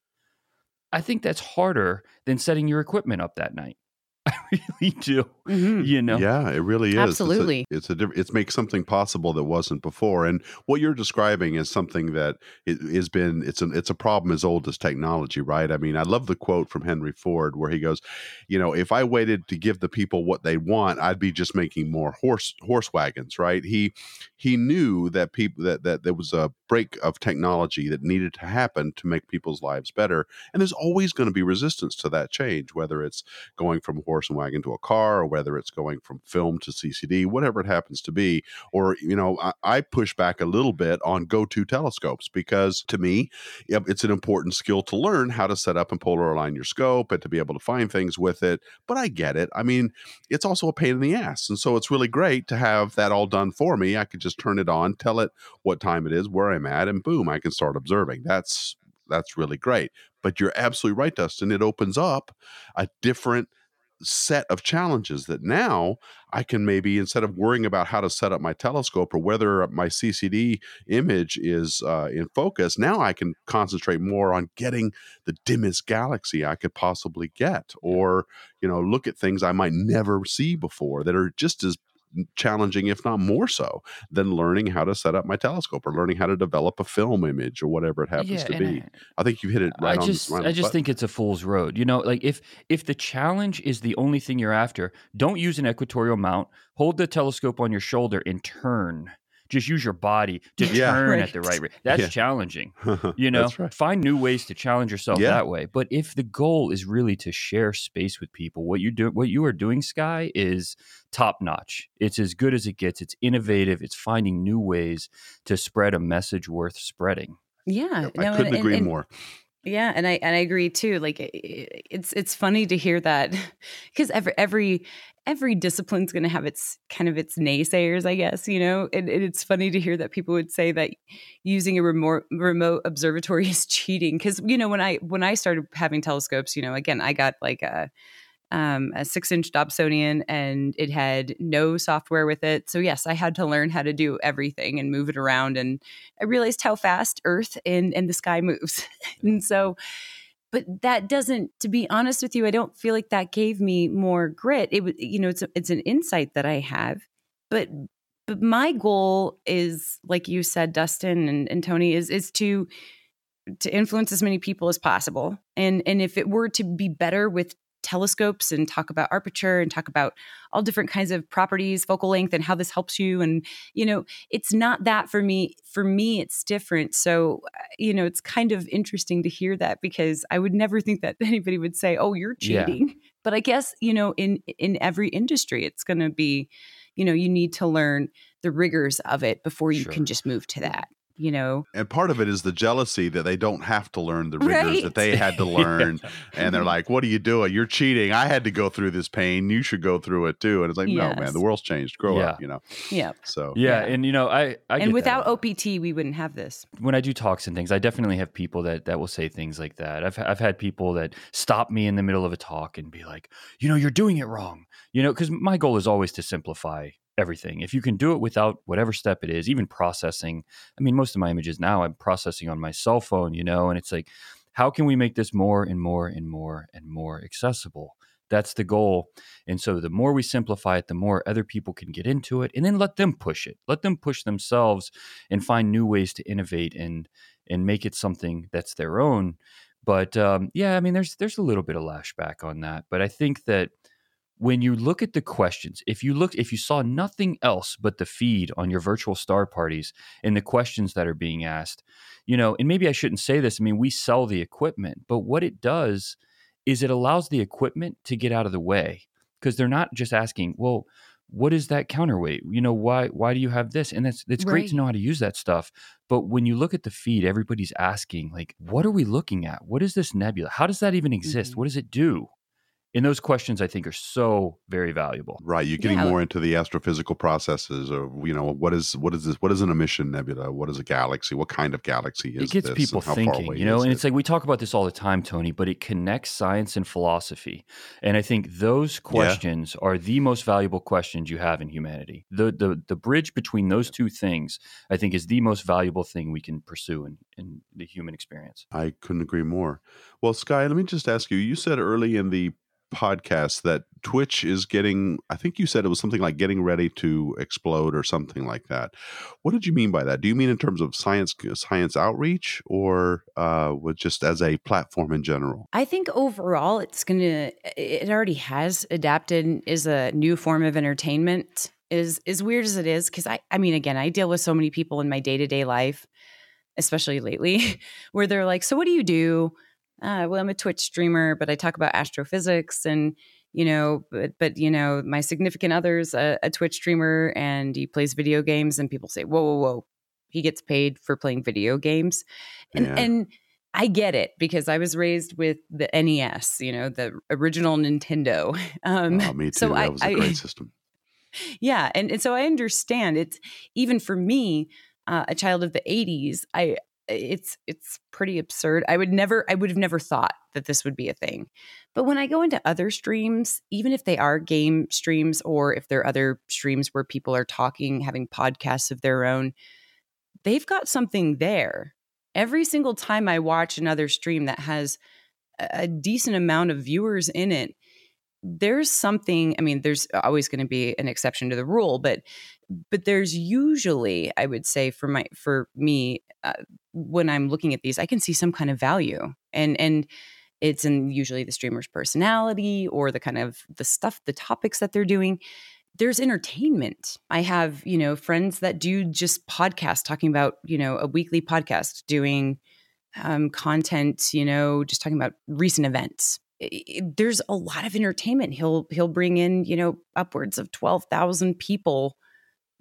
I think that's harder than setting your equipment up that night. I really do. Mm-hmm. You know? Yeah, it really is. Absolutely. It's a, it's, a, it's makes something possible that wasn't before. And what you're describing is something that it, has been, it's an, it's a problem as old as technology, right? I mean, I love the quote from Henry Ford where he goes, you know, if I waited to give the people what they want, I'd be just making more horse, horse wagons, right? He, he knew that people, that, that there was a break of technology that needed to happen to make people's lives better. And there's always going to be resistance to that change, whether it's going from horse and wagon to a car, or whether it's going from film to C C D, whatever it happens to be. Or, you know, I, I push back a little bit on go-to telescopes, because to me, it's an important skill to learn how to set up and polar align your scope and to be able to find things with it. But I get it. I mean, it's also a pain in the ass. And so it's really great to have that all done for me. I could just turn it on, tell it what time it is, where I'm at, and boom, I can start observing. That's, that's really great. But you're absolutely right, Dustin. It opens up a different set of challenges that now I can maybe, instead of worrying about how to set up my telescope or whether my C C D image is uh, in focus, now I can concentrate more on getting the dimmest galaxy I could possibly get, or, you know, look at things I might never see before that are just as challenging, if not more so, than learning how to set up my telescope or learning how to develop a film image or whatever it happens yeah, to be. I, I think you've hit it right I on. Just, right I on just button. Think it's a fool's road. You know, like if if the challenge is the only thing you're after, don't use an equatorial mount. Hold the telescope on your shoulder and turn. Just use your body to yeah, turn right. at the right rate. That's yeah. challenging. You know, right. Find new ways to challenge yourself yeah. that way. But if the goal is really to share space with people, what you do, what you are doing, Sky, is top notch. It's as good as it gets. It's innovative. It's finding new ways to spread a message worth spreading. Yeah, yep, no, I couldn't and, agree and, more. Yeah, and I and I agree too. Like it, it's it's funny to hear that, because every every. Every discipline's going to have its kind of its naysayers, I guess, you know, and, and it's funny to hear that people would say that using a remote remote observatory is cheating. Cause you know, when I, when I started having telescopes, you know, again, I got like a, um, a six inch Dobsonian, and it had no software with it. So yes, I had to learn how to do everything and move it around. And I realized how fast Earth and, and the sky moves. And so, but that doesn't, to be honest with you, I don't feel like that gave me more grit. It was, you know, it's, a, it's an insight that I have, but But my goal is, like you said, Dustin and, and Tony, is is to to influence as many people as possible. And and if it were to be better with telescopes and talk about aperture and talk about all different kinds of properties, focal length, and how this helps you, and you know, it's not that for me. For me, it's different. So you know, it's kind of interesting to hear that, because I would never think that anybody would say, "Oh, you're cheating." Yeah. But I guess, you know, in in every industry, it's going to be. You know, you need to learn the rigors of it before you sure. can just move to that, you know. And part of it is the jealousy that they don't have to learn the rigors right. that they had to learn. yeah. And they're like, what are you doing? You're cheating. I had to go through this pain. You should go through it too. And it's like, yes. no, man, the world's changed. Grow yeah. up, you know. Yeah. So yeah. yeah. And, you know, I, I And without that. O P T, we wouldn't have this. When I do talks and things, I definitely have people that, that will say things like that. I've I've had people that stop me in the middle of a talk and be like, you know, you're doing it wrong. You know, because my goal is always to simplify everything. If you can do it without whatever step it is, even processing. I mean, most of my images now I'm processing on my cell phone, you know, and it's like, how can we make this more and more and more and more accessible? That's the goal. And so the more we simplify it, the more other people can get into it, and then let them push it. Let them push themselves and find new ways to innovate and and make it something that's their own. But um, yeah, I mean, there's there's a little bit of lashback on that. But I think that when you look at the questions, if you looked, if you saw nothing else but the feed on your virtual star parties and the questions that are being asked, you know, and maybe I shouldn't say this. I mean, we sell the equipment, but what it does is it allows the equipment to get out of the way, because they're not just asking, well, what is that counterweight? You know, why why do you have this? And that's it's right. great to know how to use that stuff. But when you look at the feed, everybody's asking, like, what are we looking at? What is this nebula? How does that even exist? Mm-hmm. What does it do? And those questions, I think, are so very valuable. Right, you're getting yeah. more into the astrophysical processes of, you know, what is what is this? What is an emission nebula? What is a galaxy? What kind of galaxy is this? It gets this people thinking, you know. And it? it's like, we talk about this all the time, Tony, but it connects science and philosophy. And I think those questions yeah. are the most valuable questions you have in humanity. The the the bridge between those two things, I think, is the most valuable thing we can pursue in, in the human experience. I couldn't agree more. Well, Sky, let me just ask you. You said early in the podcast that Twitch is getting, I think you said it was something like getting ready to explode or something like that. What did you mean by that? Do you mean in terms of science science outreach, or uh, with just as a platform in general? I think overall it's going to, it already has adapted as a new form of entertainment, is as weird as it is. Because I, I mean, again, I deal with so many people in my day-to-day life, especially lately, where they're like, so what do you do? Uh, well, I'm a Twitch streamer, but I talk about astrophysics, and, you know, but, but you know, my significant other's a, a Twitch streamer, and he plays video games, and people say, whoa, whoa, whoa, he gets paid for playing video games. And, yeah. and I get it, because I was raised with the N E S, you know, the original Nintendo. Um, oh, me too. So that I, was a I, great system. Yeah. And, and so I understand it's, even for me, uh, a child of the eighties, I, It's it's pretty absurd. I would never, I would have never thought that this would be a thing. But when I go into other streams, even if they are game streams, or if there are other streams where people are talking, having podcasts of their own, they've got something there. Every single time I watch another stream that has a decent amount of viewers in it, there's something. I mean, there's always going to be an exception to the rule, but but there's usually, I would say, for my for me, uh, when I'm looking at these, I can see some kind of value, and and it's in usually the streamer's personality, or the kind of the stuff, the topics that they're doing. There's entertainment. I have, you know, friends that do just podcasts, talking about, you know, a weekly podcast, doing um, content, you know, just talking about recent events. There's a lot of entertainment. He'll he'll bring in, you know, upwards of twelve thousand people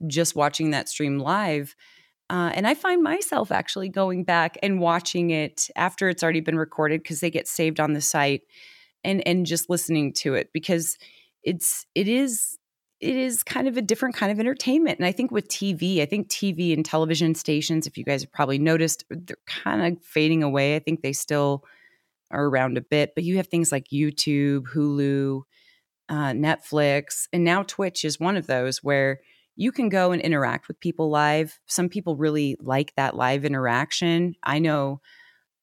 just watching that stream live. Uh, and I find myself actually going back and watching it after it's already been recorded, because they get saved on the site, and and just listening to it, because it's it is it is kind of a different kind of entertainment. And I think with T V, I think T V and television stations, if you guys have probably noticed, they're kind of fading away. I think they still are around a bit, but you have things like YouTube, Hulu, uh, Netflix, and now Twitch is one of those where you can go and interact with people live. Some people really like that live interaction. I know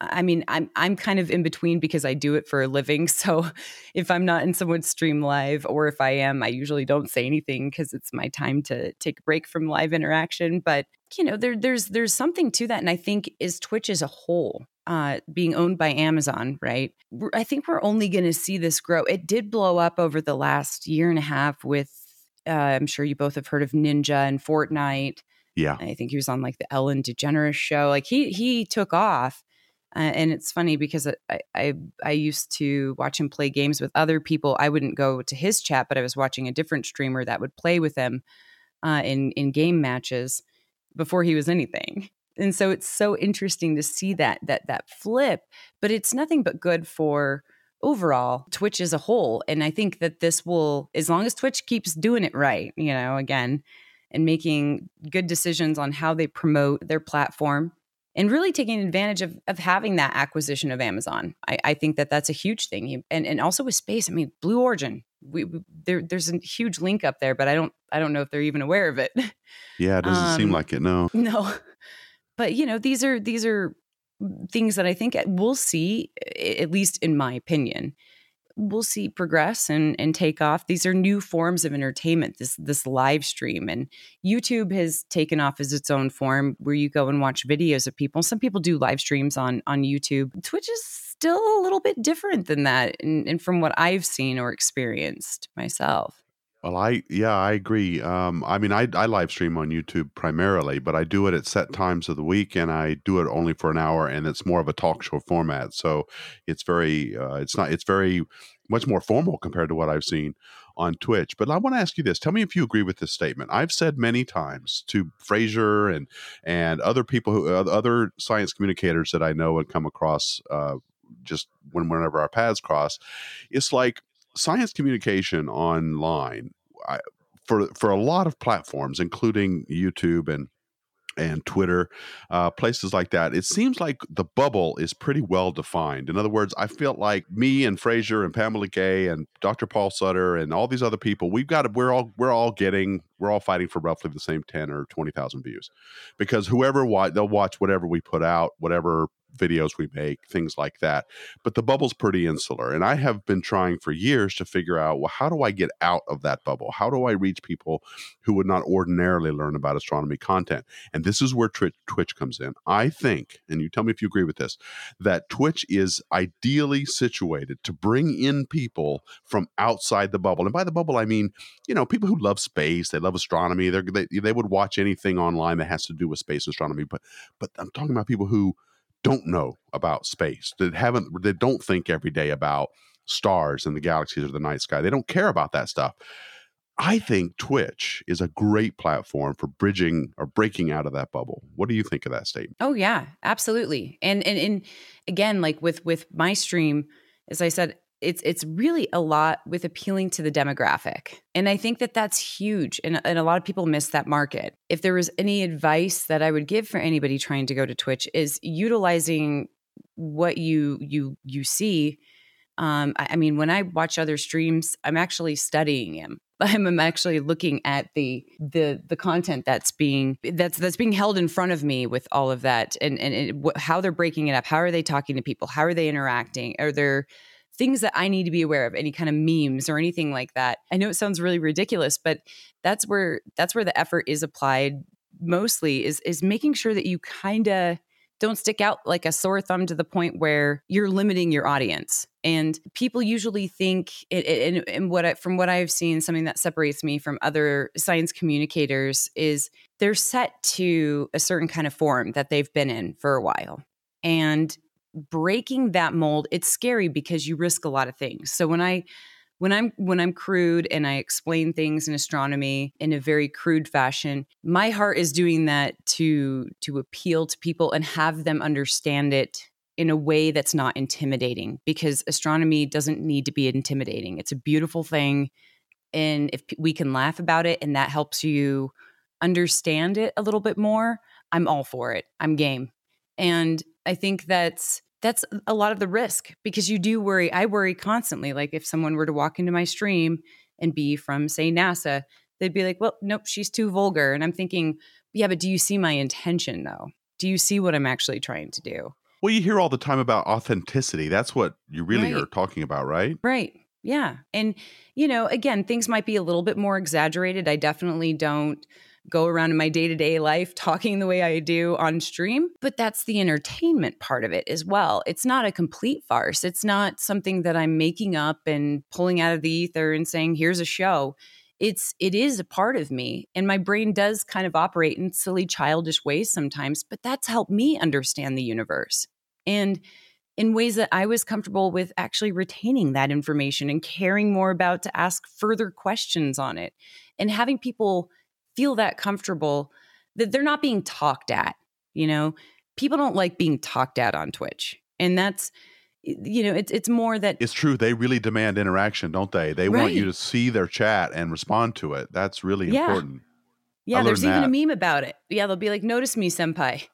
I mean, I'm I'm kind of in between because I do it for a living. So if I'm not in someone's stream live, or if I am, I usually don't say anything because it's my time to take a break from live interaction. But, you know, there there's there's something to that. And I think is Twitch as a whole uh, being owned by Amazon, right? I think we're only going to see this grow. It did blow up over the last year and a half with, uh, I'm sure you both have heard of Ninja and Fortnite. Yeah. I think he was on like the Ellen DeGeneres show. Like he he took off. Uh, and it's funny because I, I I used to watch him play games with other people. I wouldn't go to his chat, but I was watching a different streamer that would play with him uh, in, in game matches before he was anything. And so it's so interesting to see that that that flip. But it's nothing but good for overall Twitch as a whole. And I think that this will, as long as Twitch keeps doing it right, you know, again, and making good decisions on how they promote their platform, and really taking advantage of of having that acquisition of Amazon. I, I think that that's a huge thing. And and also with space, I mean, Blue Origin, we, we there there's a huge link up there, but I don't I don't know if they're even aware of it. Yeah, it doesn't um, seem like it, no. No. But, you know, these are these are things that I think we'll see, at least in my opinion, we'll see progress and and take off. These are new forms of entertainment, this this live stream. And YouTube has taken off as its own form where you go and watch videos of people. Some people do live streams on on YouTube. Twitch is still a little bit different than that, and, and from what I've seen or experienced myself. Well, I, yeah, I agree. Um, I mean, I, I live stream on YouTube primarily, but I do it at set times of the week, and I do it only for an hour, and it's more of a talk show format. So it's very, uh, it's not, it's very much more formal compared to what I've seen on Twitch. But I want to ask you this. Tell me if you agree with this statement. I've said many times to Fraser and, and other people who, other science communicators that I know and come across, uh, just when, whenever our paths cross, it's like, science communication online I, for for a lot of platforms, including YouTube and and Twitter, uh, places like that, it seems like the bubble is pretty well defined. In other words, I feel like me and Fraser and Pamela Gay and Doctor Paul Sutter and all these other people, we've got to, we're all we're all getting we're all fighting for roughly the same ten or twenty thousand views, because whoever watch they'll watch whatever we put out, whatever videos we make, things like that. But the bubble's pretty insular, and I have been trying for years to figure out, well, how do I get out of that bubble? How do I reach people who would not ordinarily learn about astronomy content? And this is where Twitch, Twitch comes in. I think, and you tell me if you agree with this, that Twitch is ideally situated to bring in people from outside the bubble. And by the bubble, I mean, you know, people who love space, they love astronomy, they're, they they would watch anything online that has to do with space and astronomy. But but I'm talking about people who don't know about space, that haven't, they don't think every day about stars and the galaxies or the night sky. They don't care about that stuff. I think Twitch is a great platform for bridging or breaking out of that bubble. What do you think of that statement? Oh yeah, absolutely. And and and again, like with with my stream, as I said, it's it's really a lot with appealing to the demographic. And I think that that's huge. And, and a lot of people miss that market. If there was any advice that I would give for anybody trying to go to Twitch, is utilizing what you you you see. Um, I, I mean, when I watch other streams, I'm actually studying them. I'm, I'm actually looking at the the the content that's being that's that's being held in front of me with all of that, and and it, wh- how they're breaking it up. How are they talking to people? How are they interacting? Are there things that I need to be aware of, any kind of memes or anything like that? I know it sounds really ridiculous, but that's where that's where the effort is applied mostly, is is making sure that you kind of don't stick out like a sore thumb to the point where you're limiting your audience. And people usually think, it, it, and, and what I, from what I've seen, something that separates me from other science communicators is they're set to a certain kind of forum that they've been in for a while. And breaking that mold, it's scary because you risk a lot of things. So when I, when I'm, when I'm crude and I explain things in astronomy in a very crude fashion, my heart is doing that to, to appeal to people and have them understand it in a way that's not intimidating, because astronomy doesn't need to be intimidating. It's a beautiful thing. And if we can laugh about it and that helps you understand it a little bit more, I'm all for it. I'm game. And I think that's that's a lot of the risk, because you do worry. I worry constantly. Like if someone were to walk into my stream and be from, say, NASA, they'd be like, well, nope, she's too vulgar. And I'm thinking, yeah, but do you see my intention though? Do you see what I'm actually trying to do? Well, you hear all the time about authenticity. That's what you really right. are talking about, right? Right. Yeah. And, you know, again, things might be a little bit more exaggerated. I definitely don't go around in my day-to-day life talking the way I do on stream, but that's the entertainment part of it as well. It's not a complete farce. It's not something that I'm making up and pulling out of the ether and saying, here's a show. It's, it is a part of me, and my brain does kind of operate in silly, childish ways sometimes, but that's helped me understand the universe and in ways that I was comfortable with actually retaining that information and caring more about to ask further questions on it, and having people feel that comfortable that they're not being talked at. You know, people don't like being talked at on Twitch, and that's, you know, it's it's more that it's true. They really demand interaction, don't they? They right. want you to see their chat and respond to it. That's really yeah. important. Yeah, there's that. Even a meme about it. Yeah, they'll be like, "Notice me, senpai."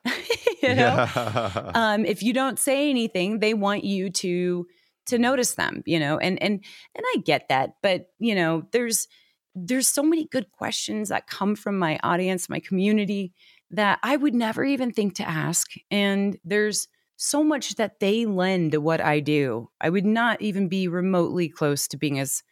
You know, yeah. um, if you don't say anything, they want you to to notice them. You know, and and and I get that, but you know, there's there's so many good questions that come from my audience, my community, that I would never even think to ask, and there's so much that they lend to what I do. I would not even be remotely close to being as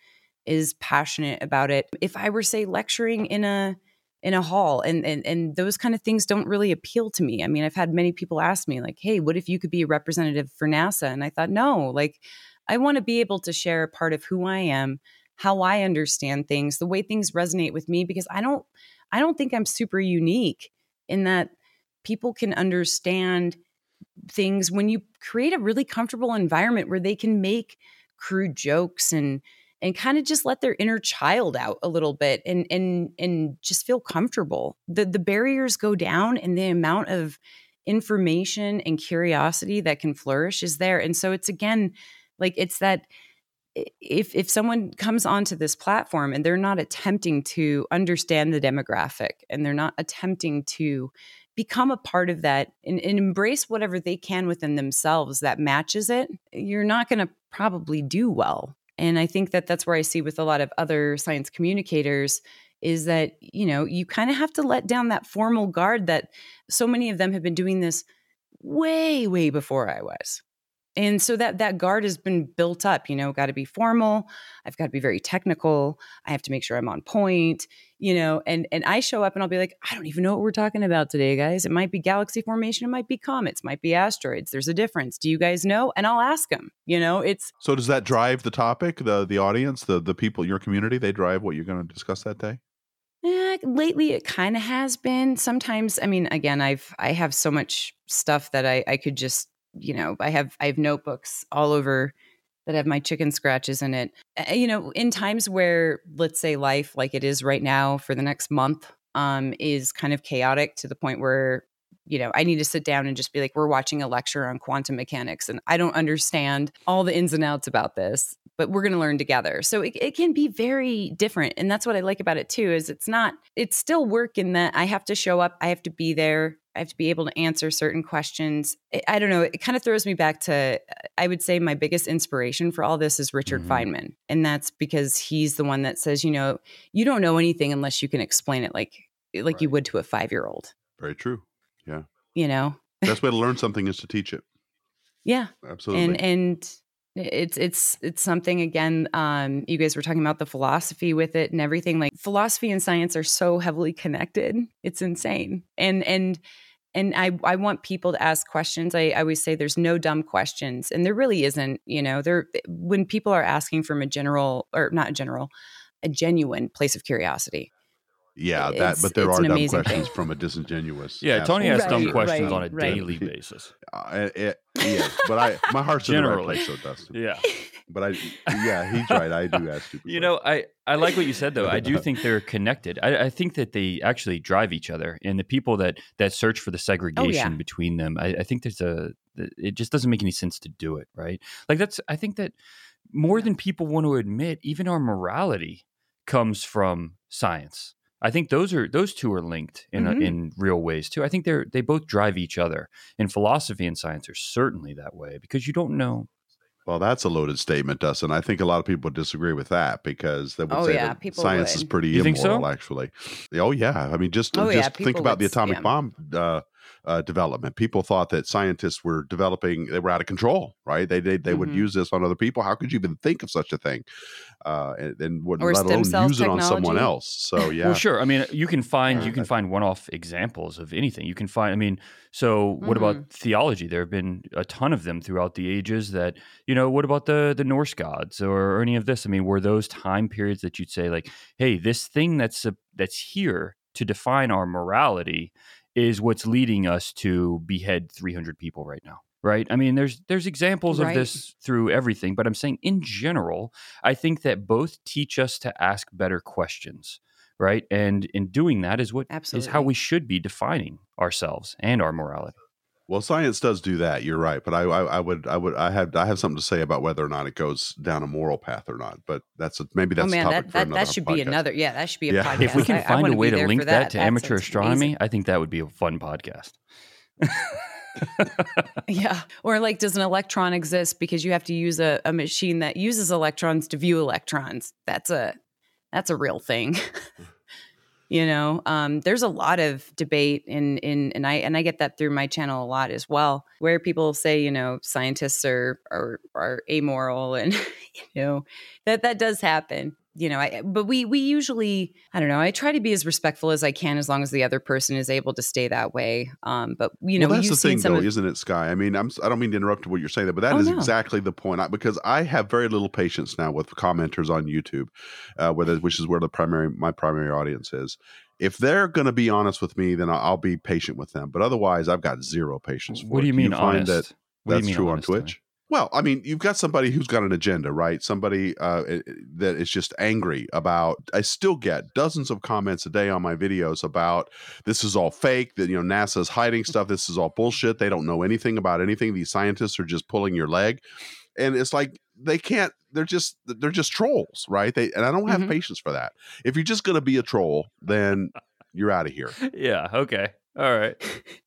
as passionate about it if I were, say, lecturing in a in a hall, and and and those kind of things don't really appeal to me. I mean, I've had many people ask me like, "Hey, what if you could be a representative for NASA?" And I thought, "No, like I want to be able to share a part of who I am, how I understand things, the way things resonate with me, because I don't I don't think I'm super unique in that people can understand things when you create a really comfortable environment where they can make crude jokes and and kind of just let their inner child out a little bit and and and just feel comfortable. The the barriers go down, and the amount of information and curiosity that can flourish is there. And so it's, again, like it's that if if someone comes onto this platform and they're not attempting to understand the demographic, and they're not attempting to become a part of that and, and embrace whatever they can within themselves that matches it, you're not going to probably do well. And I think that that's where I see with a lot of other science communicators is that, you know, you kind of have to let down that formal guard that so many of them have been doing this way, way before I was. And so that that guard has been built up, you know, got to be formal. I've got to be very technical. I have to make sure I'm on point, you know, and and I show up and I'll be like, I don't even know what we're talking about today, guys. It might be galaxy formation. It might be comets, might be asteroids. There's a difference. Do you guys know? And I'll ask them, you know, it's. So does that drive the topic, the the audience, the the people, your community? They drive what you're going to discuss that day? Eh, lately, it kind of has been. Sometimes, I mean, again, I've I have so much stuff that I, I could just. You know, I have I have notebooks all over that have my chicken scratches in it. You know, in times where, let's say, life like it is right now for the next month um, is kind of chaotic to the point where, you know, I need to sit down and just be like, we're watching a lecture on quantum mechanics and I don't understand all the ins and outs about this, but we're going to learn together. So it, it can be very different. And that's what I like about it, too, is it's not it's still work in that I have to show up. I have to be there. I have to be able to answer certain questions. I don't know. It kind of throws me back to, I would say my biggest inspiration for all this is Richard mm-hmm. Feynman. And that's because he's the one that says, you know, you don't know anything unless you can explain it like, like right. you would to a five-year-old. Very true. Yeah. You know, best way to learn something is to teach it. Yeah, absolutely. And, and it's, it's, it's something again, um, you guys were talking about the philosophy with it and everything. Like philosophy and science are so heavily connected. It's insane. And, and, and I, I want people to ask questions. I, I always say there's no dumb questions, and there really isn't, you know, there, when people are asking from a general or not general, a genuine place of curiosity. Yeah, that. It's, but there are dumb questions thing. From a disingenuous. Yeah, asshole. Tony has right, dumb questions right, on a right. daily basis. Uh, it, it, yeah, but I my heart's in the right place, though, Dustin. Yeah, but I, yeah, he's right. I do ask stupid. You questions. know, I, I like what you said though. I do think they're connected. I, I think that they actually drive each other, and the people that that search for the segregation oh, yeah. between them, I, I think there's a. It just doesn't make any sense to do it, right? Like that's. I think that more than people want to admit, even our morality comes from science. I think those are those two are linked in mm-hmm. uh, in real ways too. I think they're they both drive each other, and philosophy and science are certainly that way because you don't know. Well, that's a loaded statement, Dustin. I think a lot of people disagree with that because they would oh, say yeah, that science would. Is pretty you immoral, so? Actually. Oh yeah, I mean, just oh, just yeah, think about would, the atomic yeah. bomb uh, uh, development. People thought that scientists were developing, they were out of control, right? They they, they mm-hmm. would use this on other people. How could you even think of such a thing? Uh, and, and would, let alone use technology. It on someone else. So, yeah. Well, sure. I mean, you can find, you can find one-off examples of anything. You can find, I mean, so what mm-hmm. about theology? There have been a ton of them throughout the ages that, you know, what about the, the Norse gods or any of this? I mean, were those time periods that you'd say like, hey, this thing that's a, that's here to define our morality is what's leading us to behead three hundred people right now, right? I mean, there's there's examples right. of this through everything, but I'm saying in general, I think that both teach us to ask better questions, right? And in doing that is what Absolutely. Is how we should be defining ourselves and our morality. Well, science does do that. You're right, but I, I, I would, I would, I have, I have something to say about whether or not it goes down a moral path or not. But that's a, maybe that's oh, man, a topic that, for that, another that should podcast. Be another. Yeah, that should be a yeah. podcast. If we can find I, I a way to link that, that to amateur astronomy, amazing. I think that would be a fun podcast. Yeah, or like, does an electron exist because you have to use a, a machine that uses electrons to view electrons? That's a that's a real thing. You know, um, there's a lot of debate in, in and I and I get that through my channel a lot as well, where people say, you know, scientists are are, are amoral, and you know that that does happen. You know, I, but we we usually I don't know. I try to be as respectful as I can, as long as the other person is able to stay that way. Um, but you know, well, that's the thing, though, of- isn't it, Sky? I mean, I'm I don't mean to interrupt what you're saying there, but that oh, is no. exactly the point. I, because I have very little patience now with commenters on YouTube, uh, where the, which is where the primary my primary audience is. If they're going to be honest with me, then I'll, I'll be patient with them. But otherwise, I've got zero patience. For what do you it. mean you honest? Find that what that's do you mean true honest, on Twitch. Though? Well, I mean, you've got somebody who's got an agenda, right? Somebody uh, that is just angry about. I still get dozens of comments a day on my videos about this is all fake. That you know, NASA's hiding stuff. This is all bullshit. They don't know anything about anything. These scientists are just pulling your leg, and it's like they can't. They're just they're just trolls, right? They and I don't have mm-hmm. patience for that. If you're just going to be a troll, then you're out of here. Yeah. Okay. All right.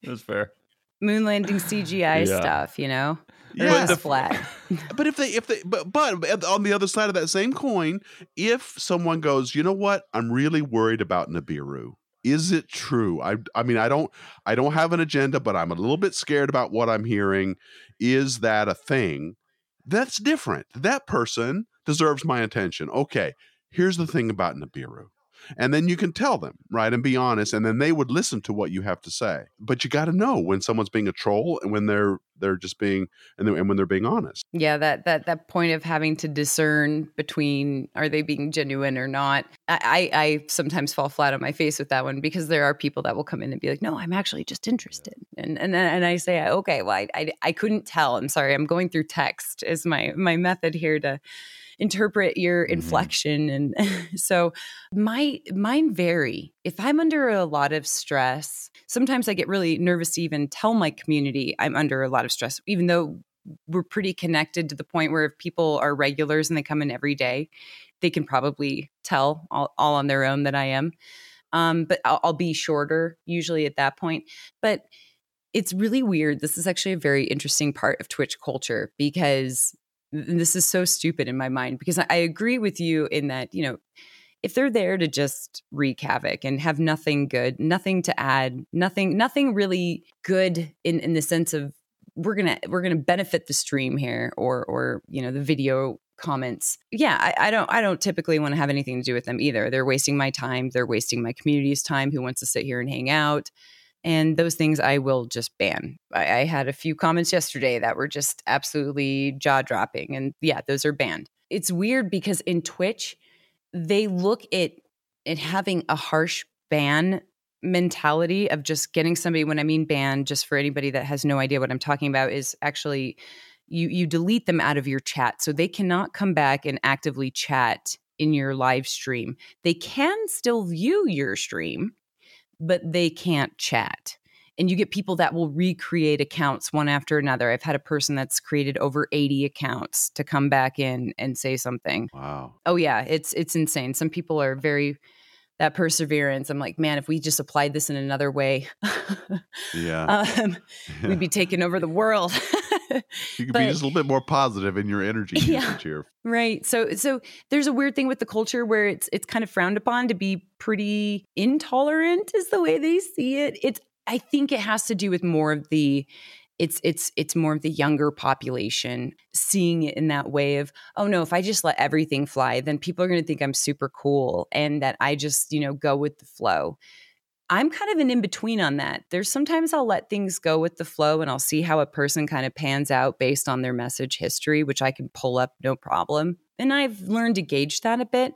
That's fair. Moon landing C G I yeah. stuff, you know. Yeah, but the, flat. But if they, if they, but, but on the other side of that same coin, if someone goes, you know what, I'm really worried about Nibiru. Is it true? I, I mean, I don't, I don't have an agenda, but I'm a little bit scared about what I'm hearing. Is that a thing? That's different. That person deserves my attention. Okay, here's the thing about Nibiru. And then you can tell them, right, and be honest, and then they would listen to what you have to say. But you got to know when someone's being a troll and when they're they're just being and, and when they're being honest. Yeah, that that that point of having to discern between are they being genuine or not. I, I, I sometimes fall flat on my face with that one because there are people that will come in and be like, no, I'm actually just interested, and and and I say, okay, well, I I, I couldn't tell. I'm sorry, I'm going through text is my my method here to interpret your inflection. And so my mine vary. If I'm under a lot of stress, sometimes I get really nervous to even tell my community I'm under a lot of stress, even though we're pretty connected to the point where if people are regulars and they come in every day, they can probably tell all, all on their own that I am. Um, but I'll, I'll be shorter usually at that point. But it's really weird. This is actually a very interesting part of Twitch culture because this is so stupid in my mind because I agree with you in that, you know, if they're there to just wreak havoc and have nothing good, nothing to add, nothing, nothing really good in, in the sense of we're going to, we're going to benefit the stream here or, or, you know, the video comments. Yeah. I, I don't, I don't typically want to have anything to do with them either. They're wasting my time. They're wasting my community's time who wants to sit here and hang out. And those things I will just ban. I, I had a few comments yesterday that were just absolutely jaw-dropping. And yeah, those are banned. It's weird because in Twitch, they look at, at having a harsh ban mentality of just getting somebody, when I mean ban, just for anybody that has no idea what I'm talking about, is actually you you delete them out of your chat. So they cannot come back and actively chat in your live stream. They can still view your stream, but they can't chat. And you get people that will recreate accounts one after another. I've had a person that's created over eighty accounts to come back in and say something. Wow. Oh yeah, it's it's insane. Some people are very, that perseverance. I'm like, man, if we just applied this in another way, yeah, um, yeah. we'd be taking over the world. You could but, be just a little bit more positive in your energy yeah, here. Right. So so there's a weird thing with the culture where it's it's kind of frowned upon to be pretty intolerant is the way they see it. It's I think it has to do with more of the, it's it's it's more of the younger population seeing it in that way of, oh no, if I just let everything fly, then people are going to think I'm super cool and that I just, you know, go with the flow. I'm kind of an in-between on that. There's sometimes I'll let things go with the flow and I'll see how a person kind of pans out based on their message history, which I can pull up no problem. And I've learned to gauge that a bit.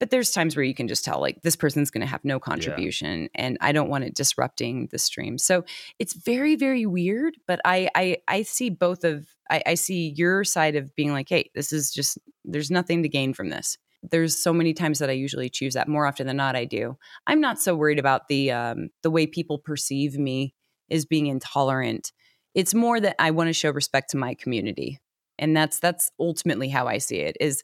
But there's times where you can just tell, like, this person's going to have no contribution, yeah. and I don't want it disrupting the stream. So it's very, very weird. But I, I, I see both of, I, I see your side of being like, hey, this is just, there's nothing to gain from this. There's so many times that I usually choose that. More often than not, I do. I'm not so worried about the um, the way people perceive me as being intolerant. It's more that I want to show respect to my community, and that's that's ultimately how I see it. Is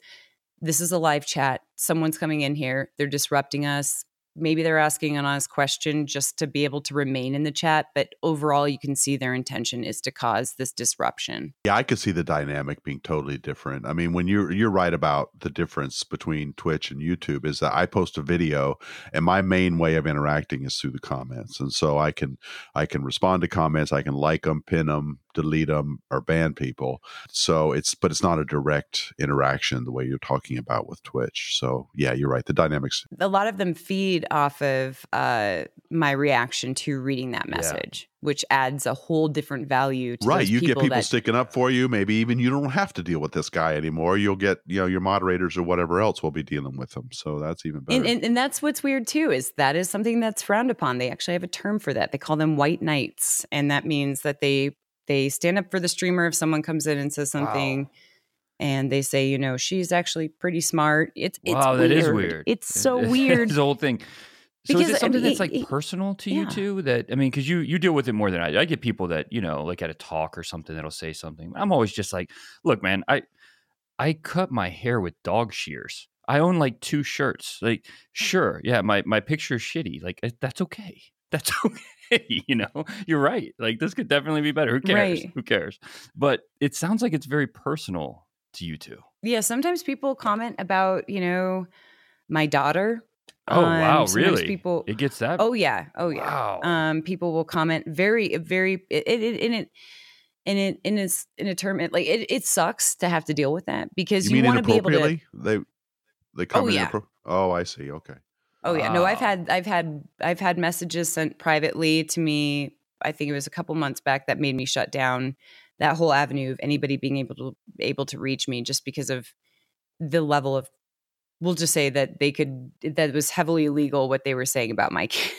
this is a live chat. Someone's coming in here. They're disrupting us. Maybe they're asking an honest question just to be able to remain in the chat. But overall, you can see their intention is to cause this disruption. Yeah, I could see the dynamic being totally different. I mean, when you're, you're right about the difference between Twitch and YouTube is that I post a video and my main way of interacting is through the comments. And so I can, I can respond to comments. I can like them, pin them, delete them, or ban people. So it's, but it's not a direct interaction the way you're talking about with Twitch. So yeah, you're right. The dynamics. A lot of them feed off of uh, my reaction to reading that message, yeah. which adds a whole different value to right. You people get people that, sticking up for you. Maybe even you don't have to deal with this guy anymore. You'll get, you know, your moderators or whatever else will be dealing with them. So that's even better. And, and, and that's what's weird too, is that is something that's frowned upon. They actually have a term for that. They call them white knights. And that means that they They stand up for the streamer if someone comes in and says something, wow. and they say, you know, she's actually pretty smart. It's wow, it's that weird. is weird. It's it, so it, weird. This whole thing. So because, is it something I mean, that's like it, personal to yeah. you two? That I mean, because you you deal with it more than I do. I get people that, you know, like at a talk or something that'll say something. I'm always just like, look, man, I I cut my hair with dog shears. I own like two shirts. Like, sure, yeah, my my picture's shitty. Like, that's okay. That's okay. You know, you're right. Like, this could definitely be better. Who cares? Right. Who cares? But it sounds like it's very personal to you two. Yeah. Sometimes people comment about, you know, my daughter. Oh, um, wow. Really? People, it gets that? Oh, yeah. Oh, yeah. Wow. Um, people will comment very, very, it, it, in it, in it, in its, in a term, it, like, it, it sucks to have to deal with that because you, you want to be able to. They, they comment. Oh, yeah. Inappro- oh, I see. Okay. Oh yeah, no, I've had, I've had, I've had messages sent privately to me. I think it was a couple months back that made me shut down that whole avenue of anybody being able to able to reach me just because of the level of, we'll just say that they could, that was heavily illegal what they were saying about my kid.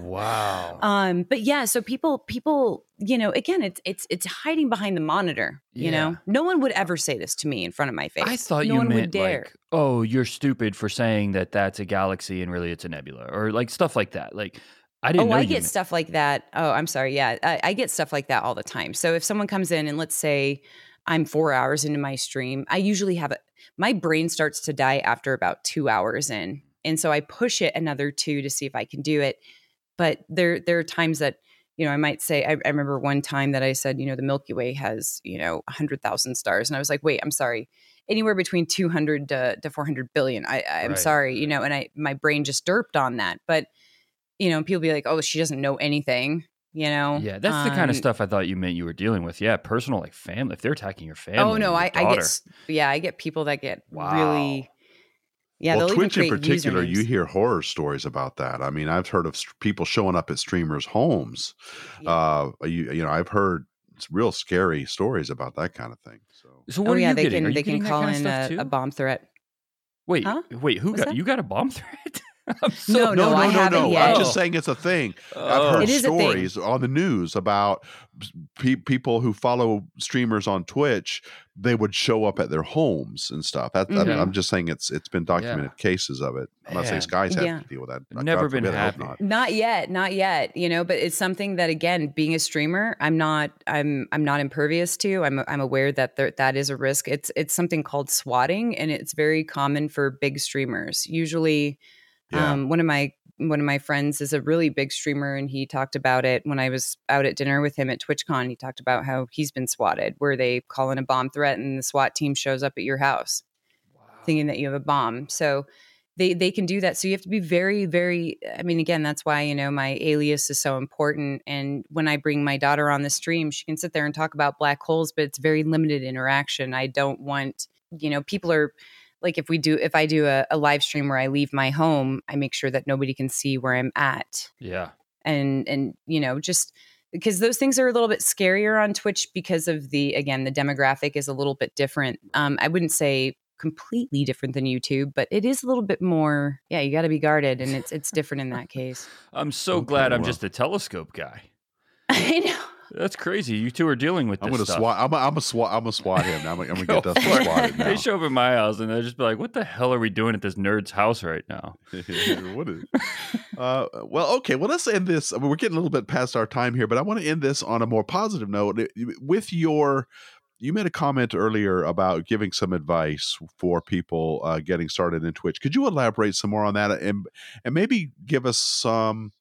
Wow. Um, but yeah, so people, people, you know, again, it's it's it's hiding behind the monitor. You yeah. know, no one would ever say this to me in front of my face. I thought no you one meant would dare. Like, oh, you're stupid for saying that that's a galaxy and really it's a nebula, or like stuff like that. Like, I didn't. Oh, know I you get meant- stuff like that. Oh, I'm sorry. Yeah, I, I get stuff like that all the time. So if someone comes in and let's say I'm four hours into my stream, I usually have a, my brain starts to die after about two hours in, and so I push it another two to see if I can do it. But there, there are times that, you know, I might say, I, I remember one time that I said, you know, the Milky Way has, you know, one hundred thousand stars. And I was like, wait, I'm sorry, anywhere between two hundred to, to four hundred billion. I, I'm right. sorry, you know, and I, my brain just derped on that. But, you know, people be like, oh, she doesn't know anything, you know? Yeah, that's um, the kind of stuff I thought you meant you were dealing with. Yeah, personal, like family, if they're attacking your family. Oh, no, I, I get, yeah, I get people that get wow. really... Yeah, well, Twitch in particular, usernames. You hear horror stories about that. I mean, I've heard of st- people showing up at streamers' homes. Yeah. Uh, you, you know, I've heard real scary stories about that kind of thing. So, so what oh, are yeah, you they getting? Can, are they you can call kind of in a, a bomb threat. Wait, huh? wait, who What's got that? You got a bomb threat? So, no, no, no, I no, haven't no. Yet. I'm just saying it's a thing. Oh. I've heard stories on the news about pe- people who follow streamers on Twitch. They would show up at their homes and stuff. That, mm-hmm. I mean, I'm just saying it's it's been documented yeah. cases of it. I'm Man. not saying Sky's had yeah. to deal with that. I've never been happy. Not. not yet, not yet. You know, but it's something that, again, being a streamer, I'm not I'm I'm not impervious to. I'm I'm aware that there, that is a risk. It's it's something called swatting, and it's very common for big streamers. Usually. Yeah. Um, one of my one of my friends is a really big streamer, and he talked about it when I was out at dinner with him at TwitchCon. He talked about how he's been swatted, where they call in a bomb threat and the SWAT team shows up at your house, wow. thinking that you have a bomb. So they they can do that. So you have to be very, very, I mean, again, that's why, you know, my alias is so important. And when I bring my daughter on the stream, she can sit there and talk about black holes, but it's very limited interaction. I don't want, you know, people are like, if we do, if I do a, a live stream where I leave my home, I make sure that nobody can see where I'm at. Yeah. And, and, you know, just because those things are a little bit scarier on Twitch because of the, again, the demographic is a little bit different. Um, I wouldn't say completely different than YouTube, but it is a little bit more, yeah, you got to be guarded, and it's it's different in that case. I'm so okay, glad I'm well. just a telescope guy. I know. That's crazy. You two are dealing with this I'm gonna stuff. Swat, I'm going to swat I'm gonna swat him. I'm going to get that swatted now. They show up at my house, and they'll just be like, what the hell are we doing at this nerd's house right now? What is uh, well, okay. Well, let's end this. I mean, we're getting a little bit past our time here, but I want to end this on a more positive note. With your... You made a comment earlier about giving some advice for people uh, getting started in Twitch. Could you elaborate some more on that, and and maybe give us some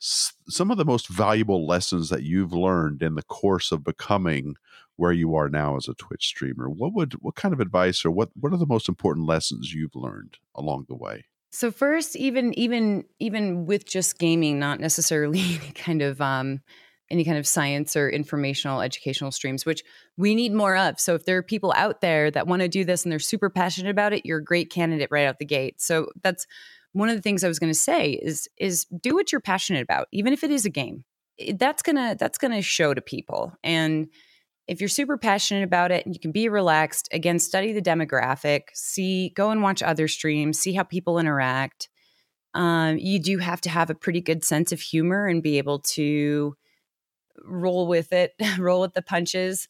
some of the most valuable lessons that you've learned in the course of becoming where you are now as a Twitch streamer? What would what kind of advice, or what what are the most important lessons you've learned along the way? So first, even even even with just gaming, not necessarily any kind of um, any kind of science or informational educational streams, which we need more of. So if there are people out there that want to do this and they're super passionate about it, you're a great candidate right out the gate. So that's one of the things I was going to say is, is do what you're passionate about, even if it is a game. That's going to, that's going to show to people. And if you're super passionate about it and you can be relaxed, again, study the demographic, see, go and watch other streams, see how people interact. Um, you do have to have a pretty good sense of humor and be able to roll with it, roll with the punches.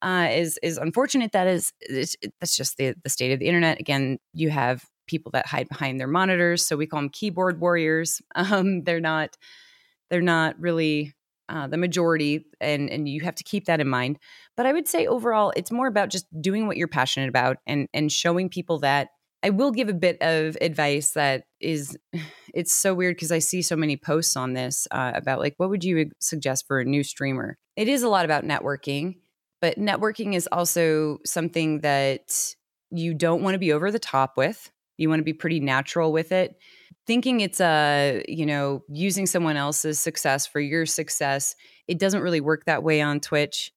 Uh, is is unfortunate that is it's, that's just the the state of the internet. Again, you have people that hide behind their monitors, so we call them keyboard warriors. Um, they're not they're not really uh, the majority, and and you have to keep that in mind. But I would say overall, it's more about just doing what you're passionate about and and showing people that. I will give a bit of advice that is, it's so weird because I see so many posts on this uh, about like, what would you suggest for a new streamer? It is a lot about networking, but networking is also something that you don't want to be over the top with. You want to be pretty natural with it. Thinking it's a, you know, using someone else's success for your success, it doesn't really work that way on Twitch.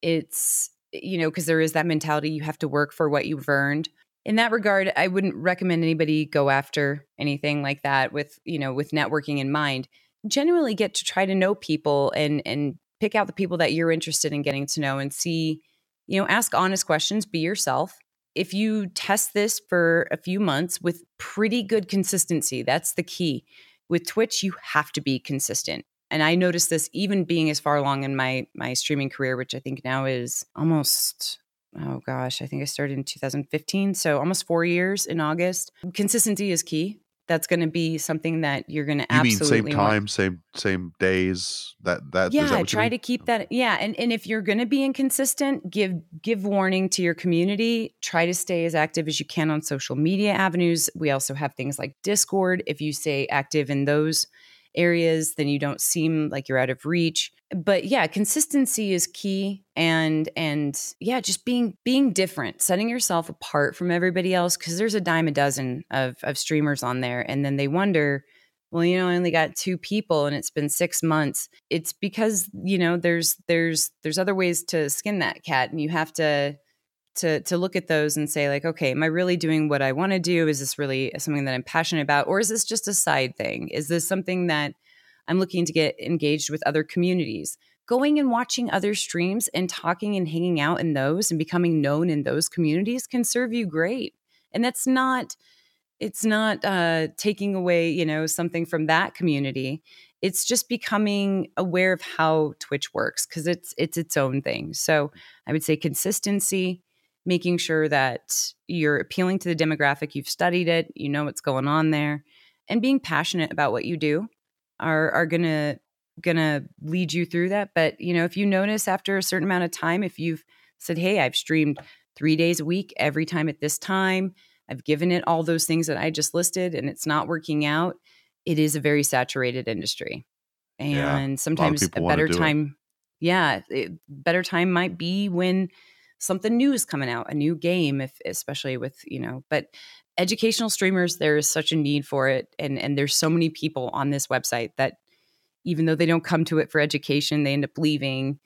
It's, you know, because there is that mentality you have to work for what you've earned. In that regard, I wouldn't recommend anybody go after anything like that with, you know, with networking in mind. Genuinely get to try to know people and and pick out the people that you're interested in getting to know and see, you know, ask honest questions, be yourself. If you test this for a few months with pretty good consistency, that's the key. With Twitch, you have to be consistent. And I noticed this even being as far along in my my streaming career, which I think now is almost... Oh gosh, I think I started in two thousand fifteen. So almost four years in August. Consistency is key. That's going to be something that you're going to you absolutely You mean same time, want. same same days? That, that, yeah, is that what try you mean? to keep that. Yeah. And, and if you're going to be inconsistent, give give warning to your community. Try to stay as active as you can on social media avenues. We also have things like Discord. If you stay active in those areas, then you don't seem like you're out of reach. But yeah, consistency is key, and and yeah, just being being different, setting yourself apart from everybody else, because there's a dime a dozen of of streamers on there, and then they wonder, well, you know, I only got two people and it's been six months. It's because, you know, there's there's there's other ways to skin that cat, and you have to to to look at those and say like, okay, am I really doing what I want to do? Is this really something that I'm passionate about? Or is this just a side thing? Is this something that I'm looking to get engaged with other communities? Going and watching other streams and talking and hanging out in those and becoming known in those communities can serve you great. And that's not, it's not uh, taking away, you know, something from that community. It's just becoming aware of how Twitch works, because it's it's its own thing. So I would say consistency, making sure that you're appealing to the demographic, you've studied it, you know what's going on there, and being passionate about what you do are are going to going to lead you through that. But, you know, if you notice after a certain amount of time, if you've said, hey, I've streamed three days a week, every time at this time, I've given it all those things that I just listed, and it's not working out, it is a very saturated industry. And yeah, sometimes a, a better time, it. yeah, it, better time might be when something new is coming out, a new game, if especially with, you know, but educational streamers, there is such a need for it. And, and there's so many people on this website that even though they don't come to it for education, they end up leaving.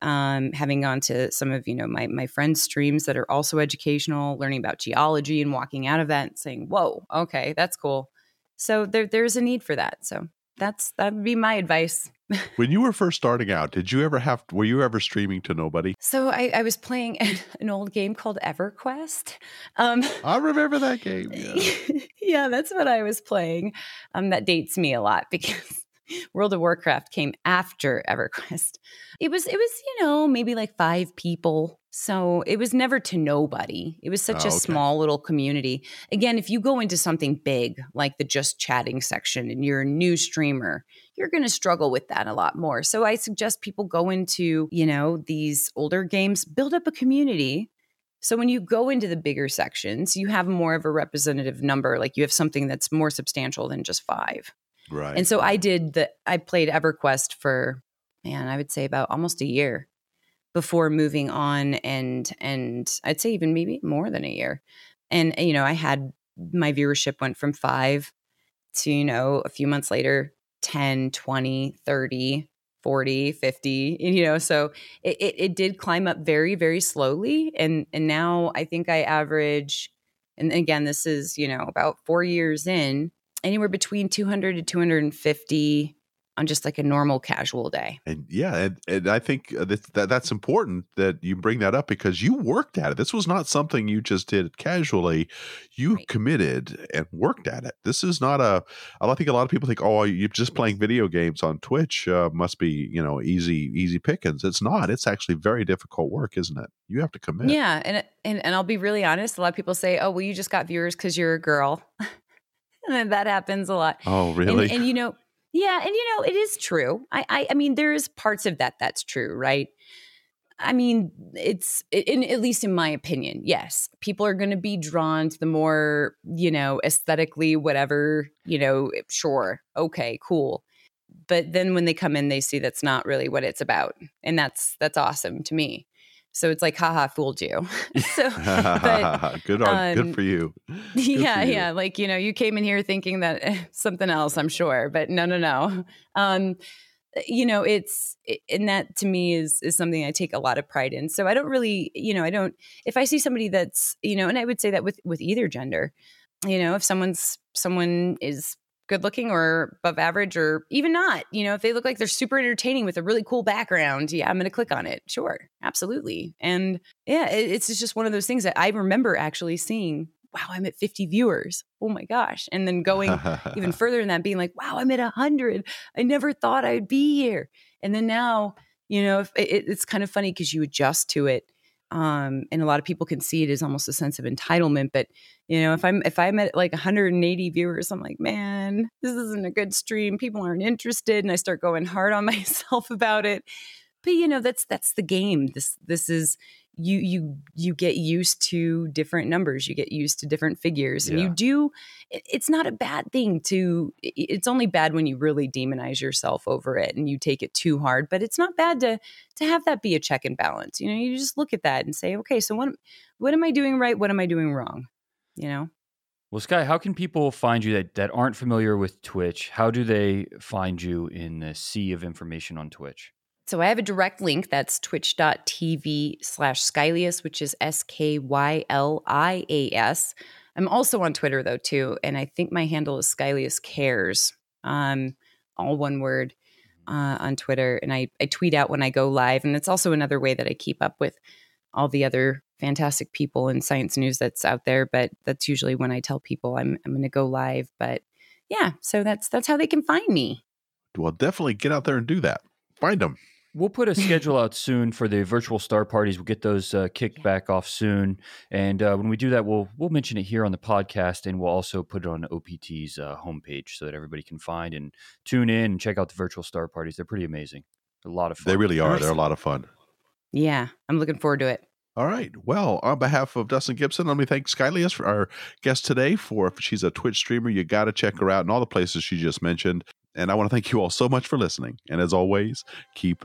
Um, having gone to some of, you know, my my friends' streams that are also educational, learning about geology and walking out of that and saying, whoa, okay, that's cool. So there there's a need for that. So that's that would be my advice. When you were first starting out, did you ever have, were you ever streaming to nobody? So I, I was playing an old game called EverQuest. Um, I remember that game. Yeah. Yeah, that's what I was playing. Um, that dates me a lot because World of Warcraft came after EverQuest. It was, it was, you know, maybe like five people. So it was never to nobody. It was such oh, a okay. small little community. Again, if you go into something big, like the just chatting section, and you're a new streamer, you're going to struggle with that a lot more. So I suggest people go into, you know, these older games, build up a community. So when you go into the bigger sections, you have more of a representative number. Like you have something that's more substantial than just five. Right. And so I did the, I played EverQuest for, man, I would say about almost a year before moving on. And, and I'd say even maybe more than a year. And, you know, I had my viewership went from five to, you know, a few months later, ten, twenty, thirty, forty, fifty, you know, so it, it, it did climb up very, very slowly. And, and now I think I average, and again, this is, you know, about four years in, anywhere between two hundred to two hundred fifty on just like a normal casual day. And yeah, and, and I think that, that that's important that you bring that up because you worked at it. This was not something you just did casually. You right. committed and worked at it. This is not a, I think a lot of people think, oh, you're just playing video games on Twitch uh, must be, you know, easy, easy pickings. It's not, it's actually very difficult work, isn't it? You have to commit. Yeah. And, and, and I'll be really honest. A lot of people say, oh, well, you just got viewers because you're a girl. And that happens a lot. Oh, really? And, and, you know, yeah. And, you know, it is true. I, I, I mean, there is parts of that that's true, right? I mean, it's, in, at least in my opinion, yes. People are going to be drawn to the more, you know, aesthetically, whatever, you know, sure. Okay, cool. But then when they come in, they see that's not really what it's about. And that's, that's awesome to me. So it's like, haha, fooled you. so, but, good, um, good for you. Good yeah, for you. yeah. Like, you know, you came in here thinking that eh, something else, I'm sure. But no, no, no. Um, you know, it's, it, and that to me is is something I take a lot of pride in. So I don't really, you know, I don't, if I see somebody that's, you know, and I would say that with, with either gender, you know, if someone's, someone is good looking or above average or even not, you know, if they look like they're super entertaining with a really cool background, yeah, I'm going to click on it. Sure. Absolutely. And yeah, it, it's just one of those things that I remember actually seeing, wow, I'm at fifty viewers. Oh my gosh. And then going even further than that, being like, wow, I'm at a hundred. I never thought I'd be here. And then now, you know, if, it, it's kind of funny because you adjust to it. Um, and a lot of people can see it as almost a sense of entitlement, but you know, if I'm, if I'm at like one hundred eighty viewers, I'm like, man, this isn't a good stream. People aren't interested. And I start going hard on myself about it, but you know, that's, that's the game. This, this is, you, you, you get used to different numbers, you get used to different figures, and yeah. you do, it, it's not a bad thing to, it, it's only bad when you really demonize yourself over it and you take it too hard, but it's not bad to, to have that be a check and balance. You know, you just look at that and say, okay, so what, what am I doing right? What am I doing wrong? You know? Well, Sky, how can people find you that, that aren't familiar with Twitch? How do they find you in the sea of information on Twitch? So I have a direct link. That's twitch dot t v slash Skylias, which is S K Y L I A S. I'm also on Twitter, though, too. And I think my handle is Skylias Cares, um, all one word uh, on Twitter. And I, I tweet out when I go live. And it's also another way that I keep up with all the other fantastic people in science news that's out there, but that's usually when I tell people I'm I'm going to go live. But yeah, so that's that's how they can find me. Well, definitely get out there and do that. Find them. We'll put a schedule out soon for the virtual star parties. We'll get those uh, kicked yeah. back off soon, and uh, when we do that, we'll we'll mention it here on the podcast, and we'll also put it on O P T's uh, homepage so that everybody can find and tune in and check out the virtual star parties. They're pretty amazing. They're a lot of fun. They really are. They're a lot of fun. Yeah, I'm looking forward to it. All right. Well, on behalf of Dustin Gibson, let me thank Skylias for our guest today. For if she's a Twitch streamer, you got to check her out in all the places she just mentioned. And I want to thank you all so much for listening. And as always, keep